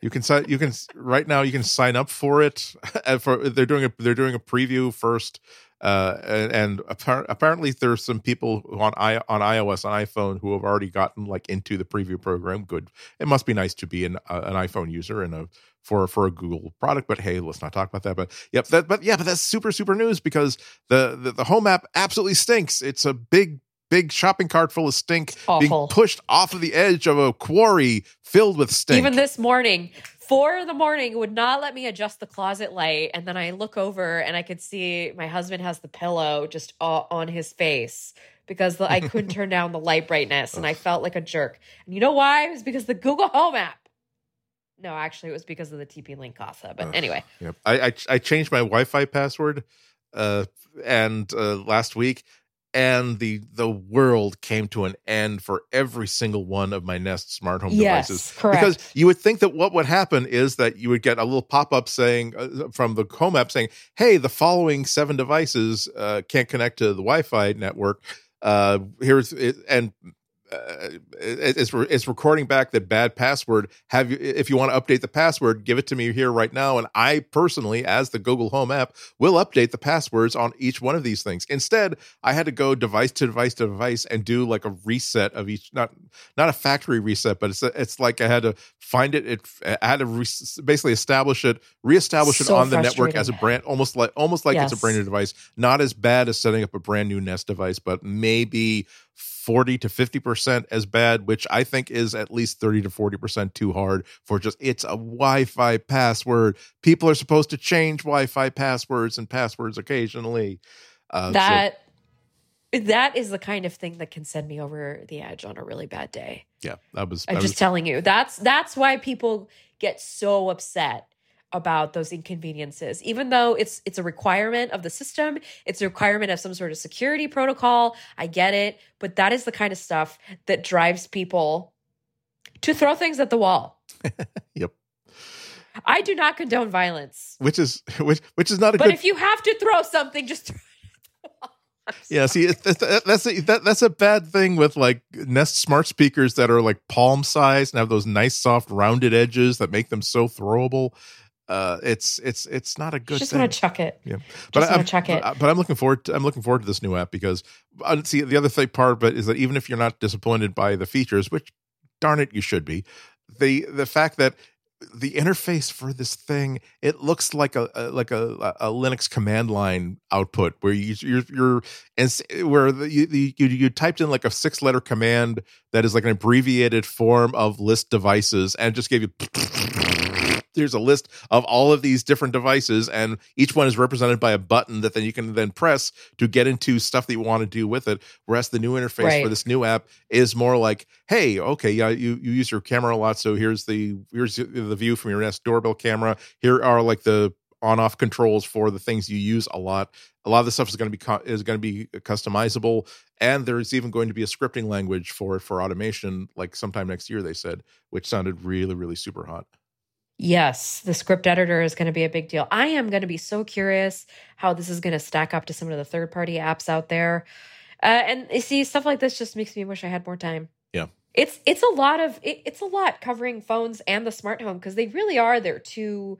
You can sign. You can right now. You can sign up for it. For they're doing a they're doing a preview first, uh, and, and appar- apparently there's some people on I, on iOS on iPhone who have already gotten like into the preview program. Good. It must be nice to be an uh, an iPhone user and a for for a Google product. But hey, let's not talk about that. But yep, that. But yeah, but that's super super news because the the, the Home app absolutely stinks. It's a big. Big shopping cart full of stink being pushed off of the edge of a quarry filled with stink. Even this morning, four in the morning, would not let me adjust the closet light. And then I look over and I could see my husband has the pillow just uh, on his face because the, I couldn't turn down the light brightness. And I felt like a jerk. And you know why? It was because the Google Home app. No, actually, it was because of the T P-Link Casa. But uh, anyway. Yep. I, I I changed my Wi-Fi password uh, and uh, last week. And the the world came to an end for every single one of my Nest smart home yes, devices. Correct. Because you would think that what would happen is that you would get a little pop-up saying uh, from the Home app saying, hey, the following seven devices uh, can't connect to the Wi-Fi network. Uh, here's and uh, it's it's recording back that bad password. Have you if you want to update the password, give it to me here right now. And I personally, as the Google Home app, will update the passwords on each one of these things. Instead, I had to go device to device to device and do like a reset of each. Not not a factory reset, but it's it's like I had to find it. It I had to re- basically establish it, reestablish it on the network as a brand, almost like almost like yes. It's a brand new device. Not as bad as setting up a brand new Nest device, but maybe forty to fifty percent as bad, which I think is at least thirty to forty percent too hard for just, it's a Wi-Fi password. People are supposed to change Wi-Fi passwords and passwords occasionally. Uh, that so, that is the kind of thing that can send me over the edge on a really bad day. Yeah, that was. I'm that just was, telling you, that's that's why people get so upset about those inconveniences, even though it's it's a requirement of the system, it's a requirement of some sort of security protocol. I get it, but that is the kind of stuff that drives people to throw things at the wall. Yep. I do not condone violence, which is which which is not a. But good... if you have to throw something, just. Throw it at the wall. Yeah, see, that's a, that, that's a bad thing with like Nest smart speakers that are like palm size and have those nice soft rounded edges that make them so throwable. Uh, it's it's it's not a good. Just thing. Just want to chuck it. Yeah, just but I'm chuck it. But I'm looking forward. To, I'm looking forward to this new app because see the other thing part of it is that even if you're not disappointed by the features, which darn it, you should be. The the fact that the interface for this thing, it looks like a, a like a, a Linux command line output where you you're, you're and where the, you, you you typed in like a six letter command that is like an abbreviated form of list devices, and just gave you there's a list of all of these different devices, and each one is represented by a button that then you can then press to get into stuff that you want to do with it. Whereas the new interface right. for this new app is more like, hey, okay, yeah, you, you use your camera a lot, so here's the here's the view from your Nest doorbell camera. Here are like the on-off controls for the things you use a lot. A lot of the stuff is going to be is going to be customizable, and there's even going to be a scripting language for for automation, like sometime next year they said, which sounded really really super hot. Yes, the script editor is going to be a big deal. I am going to be so curious how this is going to stack up to some of the third-party apps out there. Uh, and you see, stuff like this just makes me wish I had more time. Yeah, it's it's a lot of it, it's a lot covering phones and the smart home, because they really are their two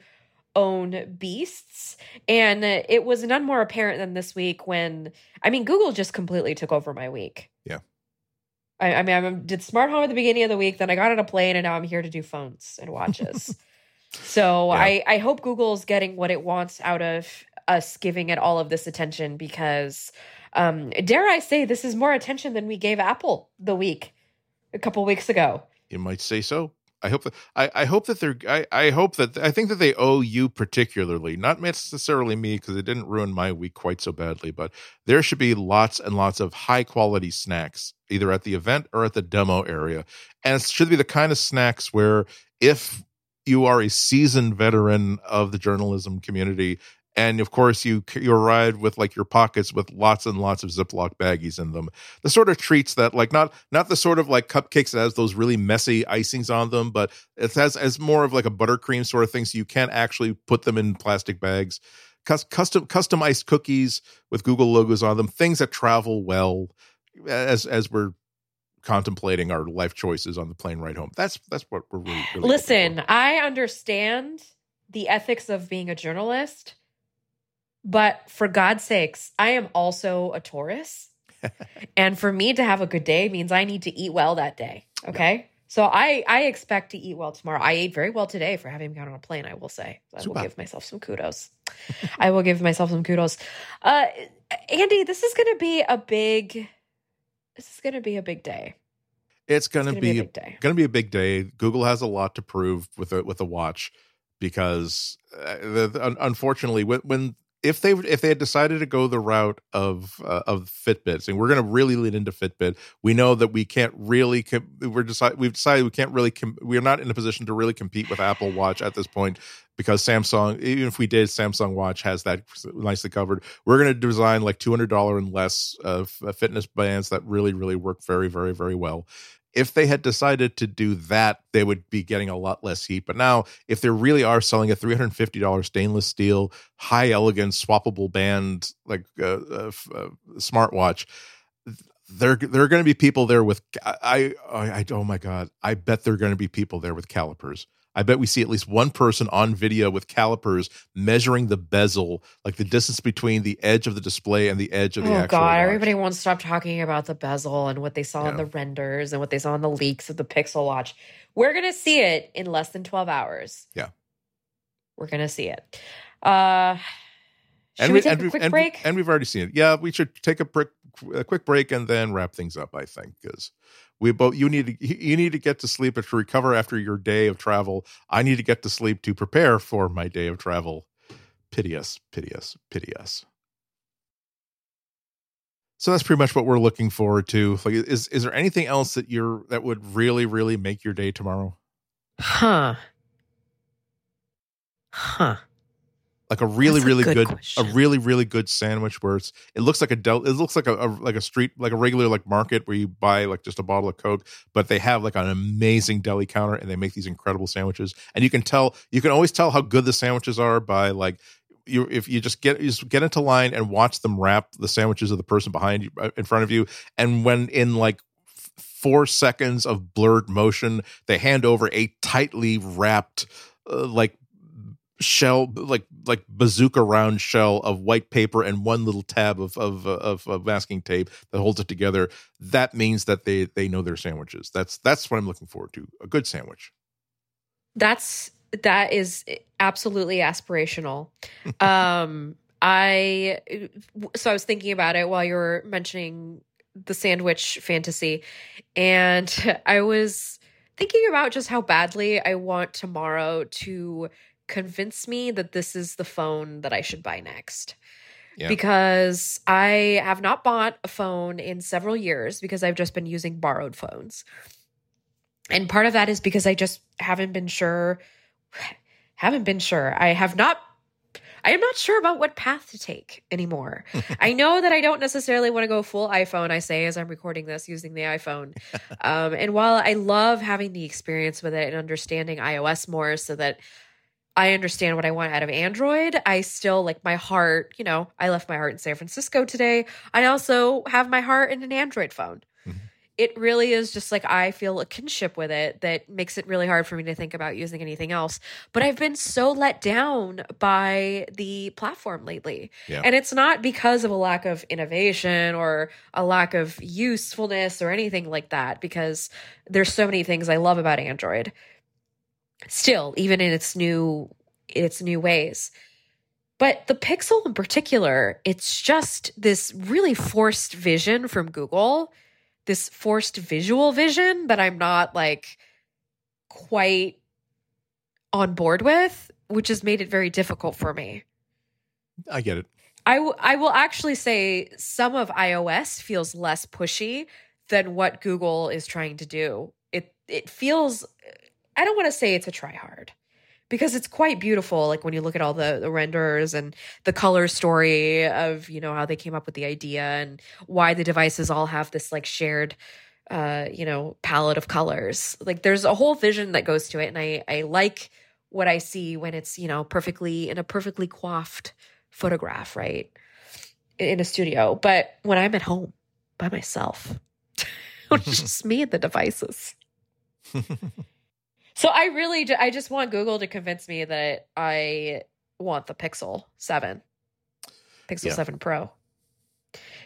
own beasts. And it was none more apparent than this week when, I mean, Google just completely took over my week. Yeah. I, I mean, I did smart home at the beginning of the week, then I got on a plane, and now I'm here to do phones and watches. So yeah. I, I hope Google's getting what it wants out of us giving it all of this attention, because um, dare I say, this is more attention than we gave Apple the week a couple weeks ago. You might say so. I hope that I, I hope that they're I, I hope that I think that they owe you particularly, not necessarily me, because it didn't ruin my week quite so badly, but there should be lots and lots of high quality snacks either at the event or at the demo area. And it should be the kind of snacks where if you are a seasoned veteran of the journalism community, and of course you you arrived with like your pockets with lots and lots of Ziploc baggies in them. The sort of treats that like not not the sort of like cupcakes that has those really messy icings on them, but it has as more of like a buttercream sort of thing, so you can't actually put them in plastic bags. Custom customized cookies with Google logos on them, things that travel well as as we're contemplating our life choices on the plane ride home. That's that's what we're really, really listen. I understand the ethics of being a journalist, but for God's sakes, I am also a Taurus, and for me to have a good day means I need to eat well that day. Okay, yeah. so I I expect to eat well tomorrow. I ate very well today for having gone on a plane. I will say I Super. will give myself some kudos. I will give myself some kudos. Uh, Andy, this is going to be a big. This is going to be a big day. It's going to be, be a big day. Going to be a big day. Google has a lot to prove with a, with the watch, because uh, the, the, unfortunately, when, when if they if they had decided to go the route of uh, of Fitbits, and we're going to really lean into Fitbit, we know that we can't really com- we're decide- we've decided we can't really com- we're not in a position to really compete with Apple Watch at this point. Because Samsung, even if we did, Samsung Watch has that nicely covered. We're going to design like two hundred dollars and less uh, fitness bands that really, really work very, very, very well. If they had decided to do that, they would be getting a lot less heat. But now, if they really are selling a three hundred fifty dollars stainless steel, high elegance, swappable band, like uh, uh, uh, smartwatch, there there are going to be people there with, I, I, I, oh my God, I bet there are going to be people there with calipers. I bet we see at least one person on video with calipers measuring the bezel, like the distance between the edge of the display and the edge of the oh, actual Oh, God, watch. Everybody won't stop talking about the bezel and what they saw yeah. in the renders and what they saw in the leaks of the Pixel Watch. We're going to see it in less than twelve hours. Yeah. We're going to see it. Uh, should and we, we take and a quick and break? We, and we've already seen it. Yeah, we should take a, pr- a quick break and then wrap things up, I think, because... We both you need to you need to get to sleep to recover after your day of travel. I need to get to sleep to prepare for my day of travel. Pity us, pity us, pity us. So that's pretty much what we're looking forward to. Like, is is there anything else that you're that would really really make your day tomorrow? Huh. Huh. Like a really, a really good, good a really, really good sandwich where it's, it looks like a del, it looks like a, a like a street, like a regular like market where you buy like just a bottle of Coke, but they have like an amazing deli counter and they make these incredible sandwiches. And you can tell, you can always tell how good the sandwiches are by like you if you just get you just get into line and watch them wrap the sandwiches of the person behind you in front of you. And when in like four seconds of blurred motion, they hand over a tightly wrapped uh, like. shell, like like bazooka round shell of white paper and one little tab of of of, of masking tape that holds it together, that means that they they know their sandwiches. That's that's what I'm looking forward to. A good sandwich. That's that is absolutely aspirational. um, I so I was thinking about it while you were mentioning the sandwich fantasy, and I was thinking about just how badly I want tomorrow to convince me that this is the phone that I should buy next. Yeah. Because I have not bought a phone in several years because I've just been using borrowed phones. And part of that is because I just haven't been sure, haven't been sure. I have not I am not sure about what path to take anymore. I know that I don't necessarily want to go full iPhone, I say as I'm recording this using the iPhone. Um, and while I love having the experience with it and understanding iOS more so that I understand what I want out of Android, I still, like, my heart, you know, I left my heart in San Francisco today. I also have my heart in an Android phone. Mm-hmm. It really is just like I feel a kinship with it that makes it really hard for me to think about using anything else. But I've been so let down by the platform lately. Yeah. And it's not because of a lack of innovation or a lack of usefulness or anything like that, because there's so many things I love about Android still, even in its new its new ways. But the Pixel in particular, it's just this really forced vision from Google, this forced visual vision that I'm not, like, quite on board with, which has made it very difficult for me. I get it. I, w- I will actually say some of iOS feels less pushy than what Google is trying to do. It it feels, I don't want to say it's a try hard, because it's quite beautiful. Like, when you look at all the, the renders and the color story of, you know, how they came up with the idea and why the devices all have this, like, shared, uh, you know, palette of colors. Like, there's a whole vision that goes to it. And I, I like what I see when it's, you know, perfectly in a perfectly coiffed photograph, right, in a studio. But when I'm at home by myself, it's just me and the devices. So I really, I just want Google to convince me that I want the Pixel seven, Pixel yeah. seven Pro.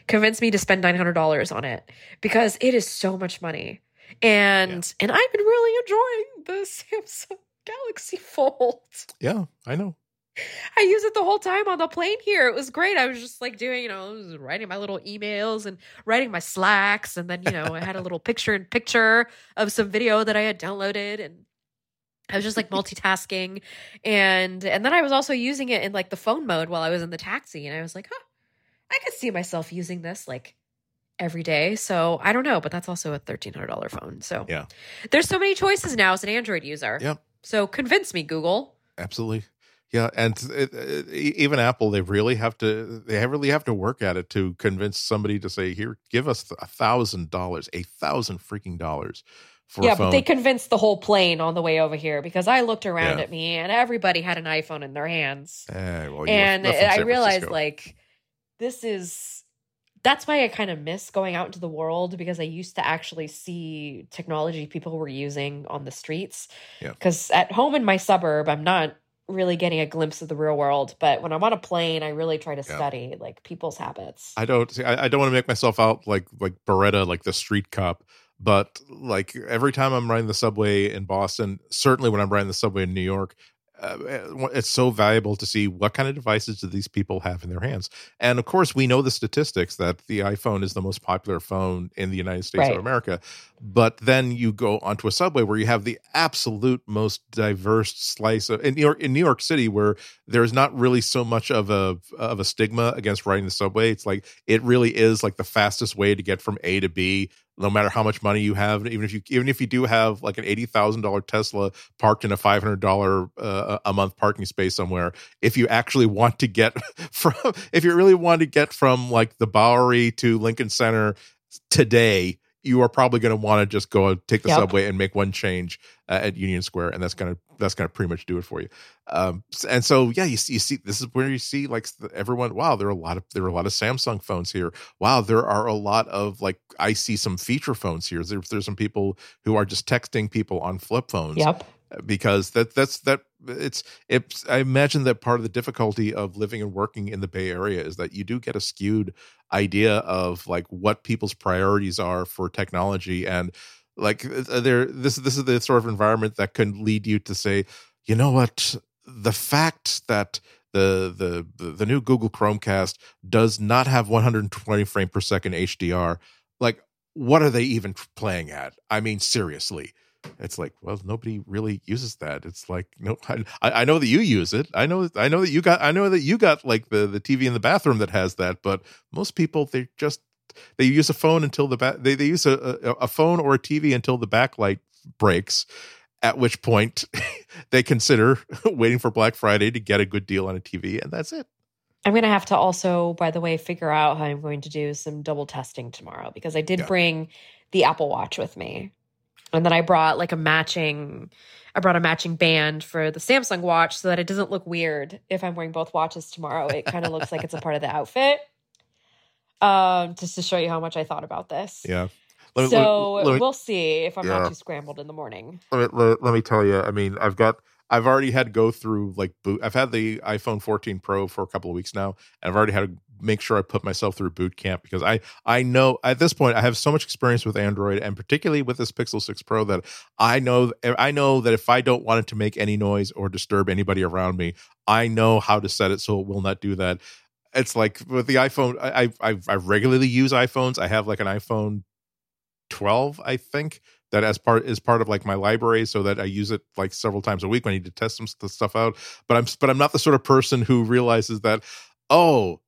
Convince me to spend nine hundred dollars on it, because it is so much money. And yeah. and I've been really enjoying the Samsung Galaxy Fold. Yeah, I know. I used it the whole time on the plane here. It was great. I was just, like, doing, you know, writing my little emails and writing my Slacks. And then, you know, I had a little picture in picture of some video that I had downloaded, and I was just, like, multitasking, and and then I was also using it in, like, the phone mode while I was in the taxi, and I was like, huh, I could see myself using this, like, every day. So I don't know, but that's also a thirteen hundred dollars phone. So yeah, there's so many choices now as an Android user. Yep. So convince me, Google. Absolutely. Yeah, and it, it, even Apple, they really have to they really have to work at it to convince somebody to say, here, give us a thousand dollars, a thousand freaking dollars for yeah, a phone. Yeah, but they convinced the whole plane on the way over here, because I looked around yeah. at me and everybody had an iPhone in their hands, eh, well, and I realized, like, this is that's why I kind of miss going out into the world, because I used to actually see technology people were using on the streets. Because yeah. at home in my suburb, I'm not really getting a glimpse of the real world, but when I'm on a plane, I really try to study yeah. like people's habits. I don't, see, I, I don't want to make myself out like like Beretta, like the street cop, but, like, every time I'm riding the subway in Boston, certainly when I'm riding the subway in New York, uh, it's so valuable to see what kind of devices do these people have in their hands. And of course, we know the statistics that the iPhone is the most popular phone in the United States right. of America. But then you go onto a subway where you have the absolute most diverse slice of in New York, in New York City, where there's not really so much of a of a stigma against riding the subway. It's like, it really is, like, the fastest way to get from A to B, no matter how much money you have. Even if you even if you do have, like, an eighty thousand dollars Tesla parked in a five hundred dollars uh, a month parking space somewhere, if you actually want to get from, if you really want to get from, like, the Bowery to Lincoln Center today, you are probably going to want to just go take the yep. subway and make one change uh, at Union Square, and that's going to that's going to pretty much do it for you. Um, and so, yeah, you see, you see, this is where you see, like, everyone. Wow, there are a lot of there are a lot of Samsung phones here. Wow, there are a lot of, like, I see some feature phones here. There, there's some people who are just texting people on flip phones. Yep. because that that's that it's it's I imagine that part of the difficulty of living and working in the Bay Area is that you do get a skewed idea of like what people's priorities are for technology, and like there this this is the sort of environment that can lead you to say, you know what, the fact that the the the new Google Chromecast does not have one hundred twenty frame per second H D R, like what are they even playing at? I mean, seriously. It's like, well, nobody really uses that. It's like, no, I, I know that you use it. I know, I know that you got, I know that you got like the, the T V in the bathroom that has that, but most people, they just, they use a phone until the back, they, they use a, a phone or a T V until the backlight breaks, at which point they consider waiting for Black Friday to get a good deal on a T V, and that's it. I'm going to have to also, by the way, figure out how I'm going to do some double testing tomorrow, because I did yeah. bring the Apple Watch with me. And then I brought like a matching, I brought a matching band for the Samsung Watch so that it doesn't look weird if I'm wearing both watches tomorrow. It kind of looks like it's a part of the outfit. Um, just to show you how much I thought about this. Yeah. Let me, so let me, let me, we'll see if I'm yeah. not too scrambled in the morning. Let me, let, let me tell you, I mean, I've got, I've already had go through like boot. I've had the iPhone fourteen Pro for a couple of weeks now, and I've already had to make sure I put myself through boot camp, because I, I know at this point I have so much experience with Android, and particularly with this Pixel six Pro, that I know I know that if I don't want it to make any noise or disturb anybody around me, I know how to set it so it will not do that. It's like with the iPhone, I I, I regularly use iPhones. I have like an iPhone twelve, I think, that as part is part of like my library, so that I use it like several times a week when I need to test some stuff out. But I'm but I'm not the sort of person who realizes that, oh,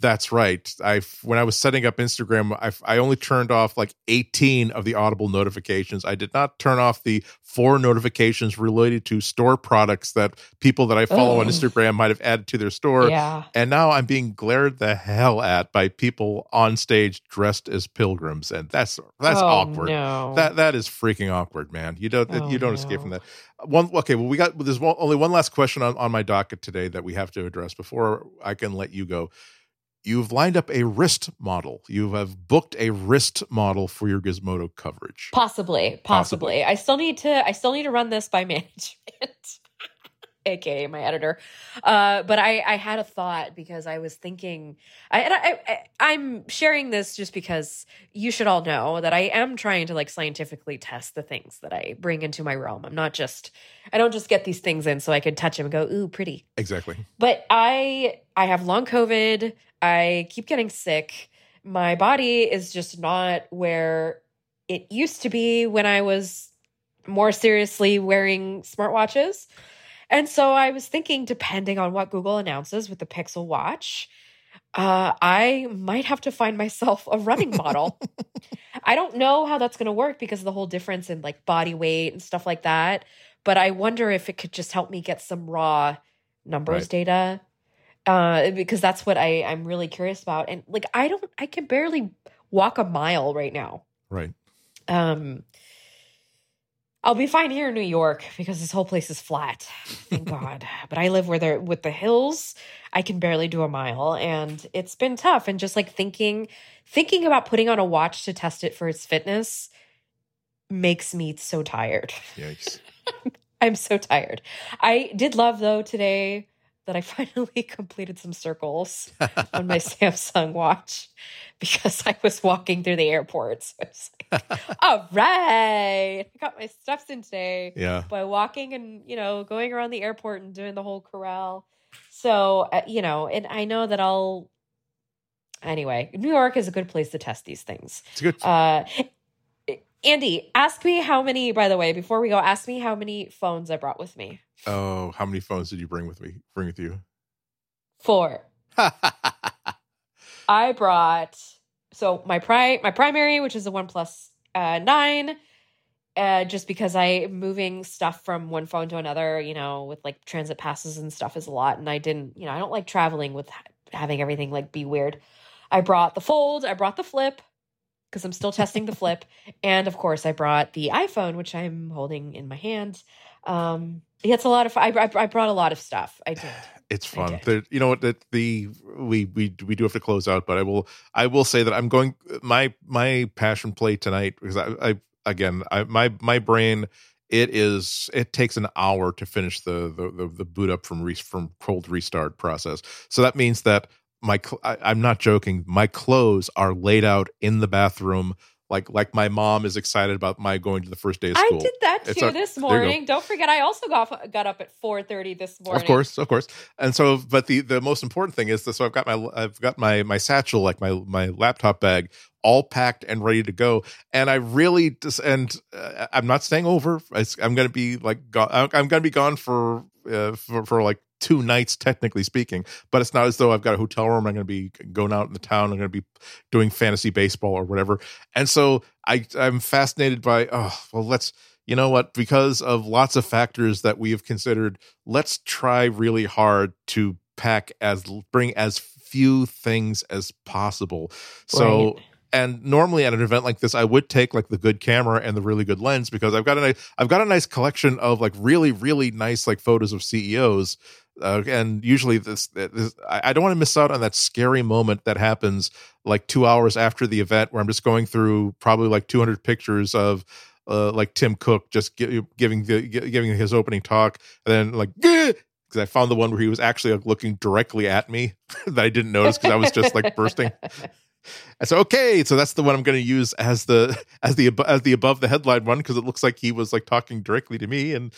that's right, I when I was setting up Instagram, I I only turned off like eighteen of the Audible notifications. I did not turn off the four notifications related to store products that people that I follow Ooh. on Instagram might have added to their store. Yeah. And now I'm being glared the hell at by people on stage dressed as pilgrims, and that's that's oh, awkward. No. That that is freaking awkward, man. You don't oh, you don't no. escape from that. One okay, well we got there's one, only one last question on, on my docket today that we have to address before I can let you go. You've lined up a wrist model. You have booked a wrist model for your Gizmodo coverage. Possibly, possibly. possibly. I still need to. I still need to run this by management, aka my editor. Uh, but I, I had a thought, because I was thinking. I, and I, I I'm sharing this just because you should all know that I am trying to like scientifically test the things that I bring into my realm. I'm not just. I don't just get these things in so I can touch them and go, ooh, pretty. Exactly. But I I have long COVID. I keep getting sick. My body is just not where it used to be when I was more seriously wearing smartwatches. And so I was thinking, depending on what Google announces with the Pixel Watch, uh, I might have to find myself a running model. I don't know how that's going to work because of the whole difference in like body weight and stuff like that. But I wonder if it could just help me get some raw numbers right. data. Uh, because that's what I, I'm really curious about. And like, I don't, I can barely walk a mile right now. Right. Um, I'll be fine here in New York because this whole place is flat. Thank God. But I live where there with the hills, I can barely do a mile, and it's been tough. And just like thinking, thinking about putting on a watch to test it for its fitness makes me so tired. Yikes. I'm so tired. I did love though today that I finally completed some circles on my Samsung watch because I was walking through the airport. So I was like, all right, I got my steps in today yeah. by walking and, you know, going around the airport and doing the whole corral. So, uh, you know, and I know that I'll, anyway, New York is a good place to test these things. It's good. Uh, Andy, ask me how many, by the way, before we go, ask me how many phones I brought with me. Oh, how many phones did you bring with me? Bring with you? Four. I brought, so my pri- my primary, which is a OnePlus uh, nine, uh, just because I moving stuff from one phone to another, you know, with like transit passes and stuff is a lot. And I didn't, you know, I don't like traveling with ha- having everything like be weird. I brought the Fold. I brought the Flip, because I'm still testing the Flip. And of course, I brought the iPhone, which I'm holding in my hand. Um, yeah, it's a lot of. I, I I brought a lot of stuff. I did. It's fun. Did. There, you know what? The, the we we we do have to close out, but I will I will say that I'm going my my passion play tonight because I, I again I my my brain it is it takes an hour to finish the the, the, the boot up from re, from cold restart process. So that means that my I, I'm not joking. My clothes are laid out in the bathroom. Like like my mom is excited about my going to the first day of school. I did that too a, this morning. Don't forget, I also got, got up at four thirty this morning. Of course, of course. And so, but the, the most important thing is this. So I've got my I've got my my satchel, like my my laptop bag, all packed and ready to go. And I really just and uh, I'm not staying over. I, I'm going to be like go, I'm going to be gone for, uh, for for like two nights, technically speaking, but it's not as though I've got a hotel room. I'm going to be going out in the town. I'm going to be doing fantasy baseball or whatever. And so I, I'm fascinated by, oh, well, let's, you know what, because of lots of factors that we have considered, let's try really hard to pack as, bring as few things as possible. Right. So, and normally at an event like this, I would take like the good camera and the really good lens, because I've got a, I've got a nice collection of like really, really nice, like photos of C E Os. Uh, and usually this, this I don't want to miss out on that scary moment that happens like two hours after the event, where I'm just going through probably like two hundred pictures of uh, like Tim Cook just gi- giving the, gi- giving his opening talk, and then like because I found the one where he was actually like, looking directly at me that I didn't notice because I was just like bursting. And so okay, so that's the one I'm going to use as the as the as the above the headline one, because it looks like he was like talking directly to me. And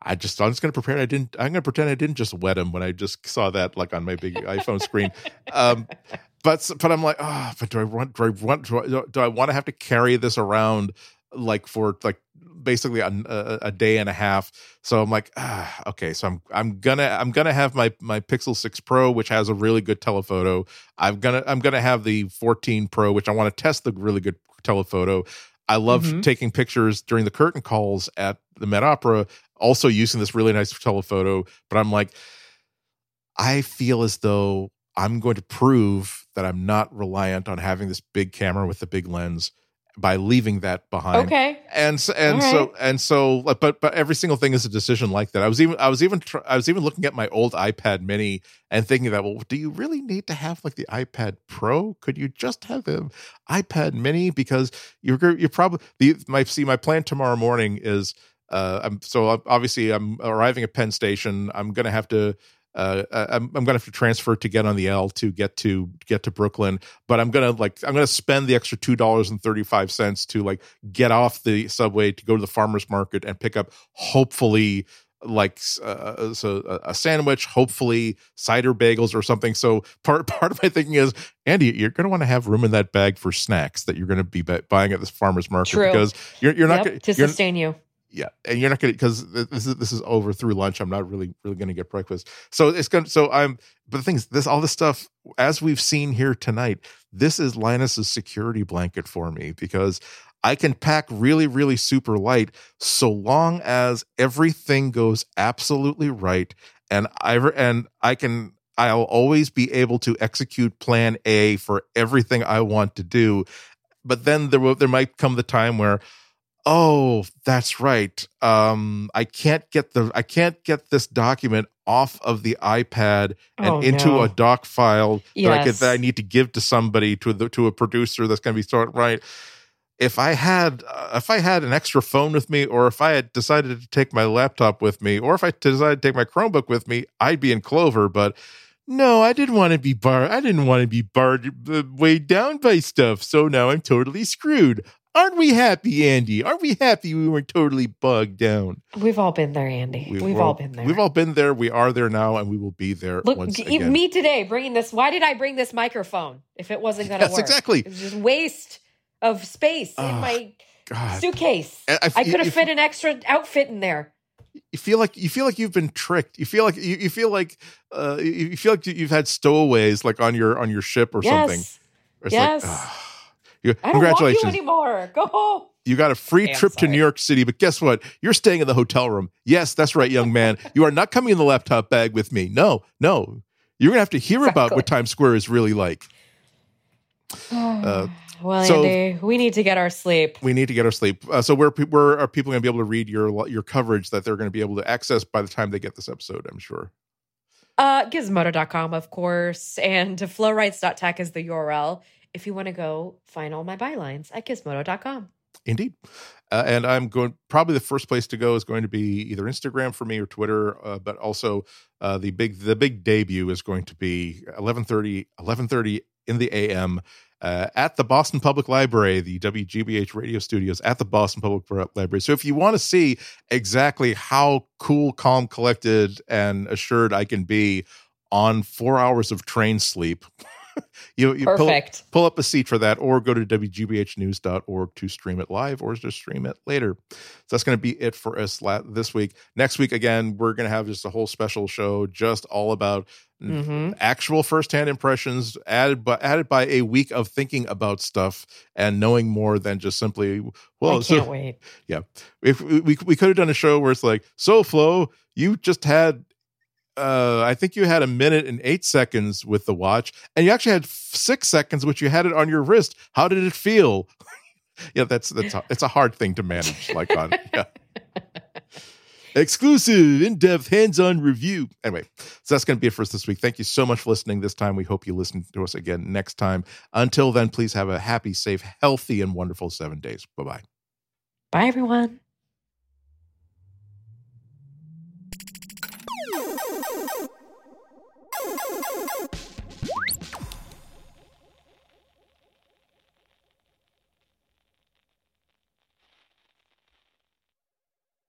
I just, I'm just going to prepare. I didn't, I'm going to pretend I didn't just wet him when I just saw that like on my big iPhone screen. Um, but, but I'm like, oh, but do I want, do I want, do I, do I want to have to carry this around like for like basically a, a, a day and a half? So I'm like, ah, okay. So I'm, I'm gonna, I'm gonna have my, my Pixel six Pro, which has a really good telephoto. I'm gonna, I'm gonna have the fourteen Pro, which I want to test the really good telephoto. I love mm-hmm. taking pictures during the curtain calls at the Met Opera, also using this really nice telephoto. But I'm like, I feel as though I'm going to prove that I'm not reliant on having this big camera with the big lens by leaving that behind. Okay. And so, and right. so, and so, but, but every single thing is a decision like that. I was even, I was even, I was even looking at my old iPad mini and thinking that, well, do you really need to have like the iPad Pro? Could you just have the iPad mini? Because you're, you're probably, the, my, see, my plan tomorrow morning is, uh, I'm, so obviously I'm arriving at Penn Station. I'm going to have to, Uh, I'm, I'm going to have to transfer to get on the L to get to get to Brooklyn, but I'm going to like I'm going to spend the extra two dollars and thirty five cents to like get off the subway to go to the farmer's market and pick up hopefully like uh, so a sandwich, hopefully cider bagels or something. So part part of my thinking is, Andy, you're going to want to have room in that bag for snacks that you're going to be buying at this farmer's market. True. Because you're you're not yep, gonna, to you're, sustain you. Yeah, and you're not going to, because this is this is over through lunch. I'm not really really going to get breakfast. So it's going. So I'm. But the thing is, this all this stuff, as we've seen here tonight, this is Linus's security blanket for me, because I can pack really really super light so long as everything goes absolutely right, and I and I can I'll always be able to execute Plan A for everything I want to do. But then there will, there might come the time where, oh, that's right. Um, I can't get the I can't get this document off of the iPad and oh, into no. a doc file yes. that, I could, that I need to give to somebody to the, to a producer that's going to be started right. If I had uh, if I had an extra phone with me, or if I had decided to take my laptop with me, or if I decided to take my Chromebook with me, I'd be in clover. But no, I didn't want to be barred. I didn't want to be barred uh, weighed down by stuff. So now I'm totally screwed. Aren't we happy, Andy? Aren't we happy we were totally bogged down? We've all been there, Andy. We've, we've all, all been there. We've all been there. We are there now, and we will be there Look, once again. Me today, bringing this. Why did I bring this microphone if it wasn't going to yes, work? That's exactly. It was just waste of space oh, in my God. Suitcase. I, I, I could have fit an extra outfit in there. You feel like you feel like you've been tricked. You feel like you, you feel like uh, you feel like you've had stowaways like on your on your ship or yes. something. Or it's yes. Like, oh. You, I don't want you anymore. Go home. You got a free okay, trip to New York City, but guess what? You're staying in the hotel room. Yes, that's right, young man. You are not coming in the laptop bag with me. No, no. You're going to have to hear exactly. about what Times Square is really like. Uh, well, so, Andy, we need to get our sleep. We need to get our sleep. Uh, so where, where are people going to be able to read your, your coverage that they're going to be able to access by the time they get this episode, I'm sure? Uh, Gizmodo dot com, of course, and flow rights dot tech is the U R L. If you want to go find all my bylines at gizmodo dot com. Indeed. Uh, and I'm going, probably the first place to go is going to be either Instagram for me or Twitter, uh, but also uh, the big the big debut is going to be eleven thirty in the a m Uh, at the Boston Public Library, the W G B H radio studios at the Boston Public Library. So if you want to see exactly how cool, calm, collected, and assured I can be on four hours of train sleep, you, you pull, pull up a seat for that, or go to W G B H news dot org to stream it live or just stream it later. So that's going to be it for us la- this week. Next week, again, we're going to have just a whole special show just all about Mm-hmm. actual firsthand impressions added by, added by a week of thinking about stuff and knowing more than just simply, well, I can't so, wait. Yeah. If we, we, we could have done a show where it's like, so Flo, you just had, uh, I think you had a minute and eight seconds with the watch, and you actually had six seconds, which you had it on your wrist. How did it feel? yeah. That's, that's, it's a hard thing to manage. Like on, yeah. Exclusive, in-depth, hands-on review. Anyway, so that's going to be it for us this week. Thank you so much for listening this time. We hope you listen to us again next time. Until then, please have a happy, safe, healthy, and wonderful seven days. Bye-bye. Bye, everyone.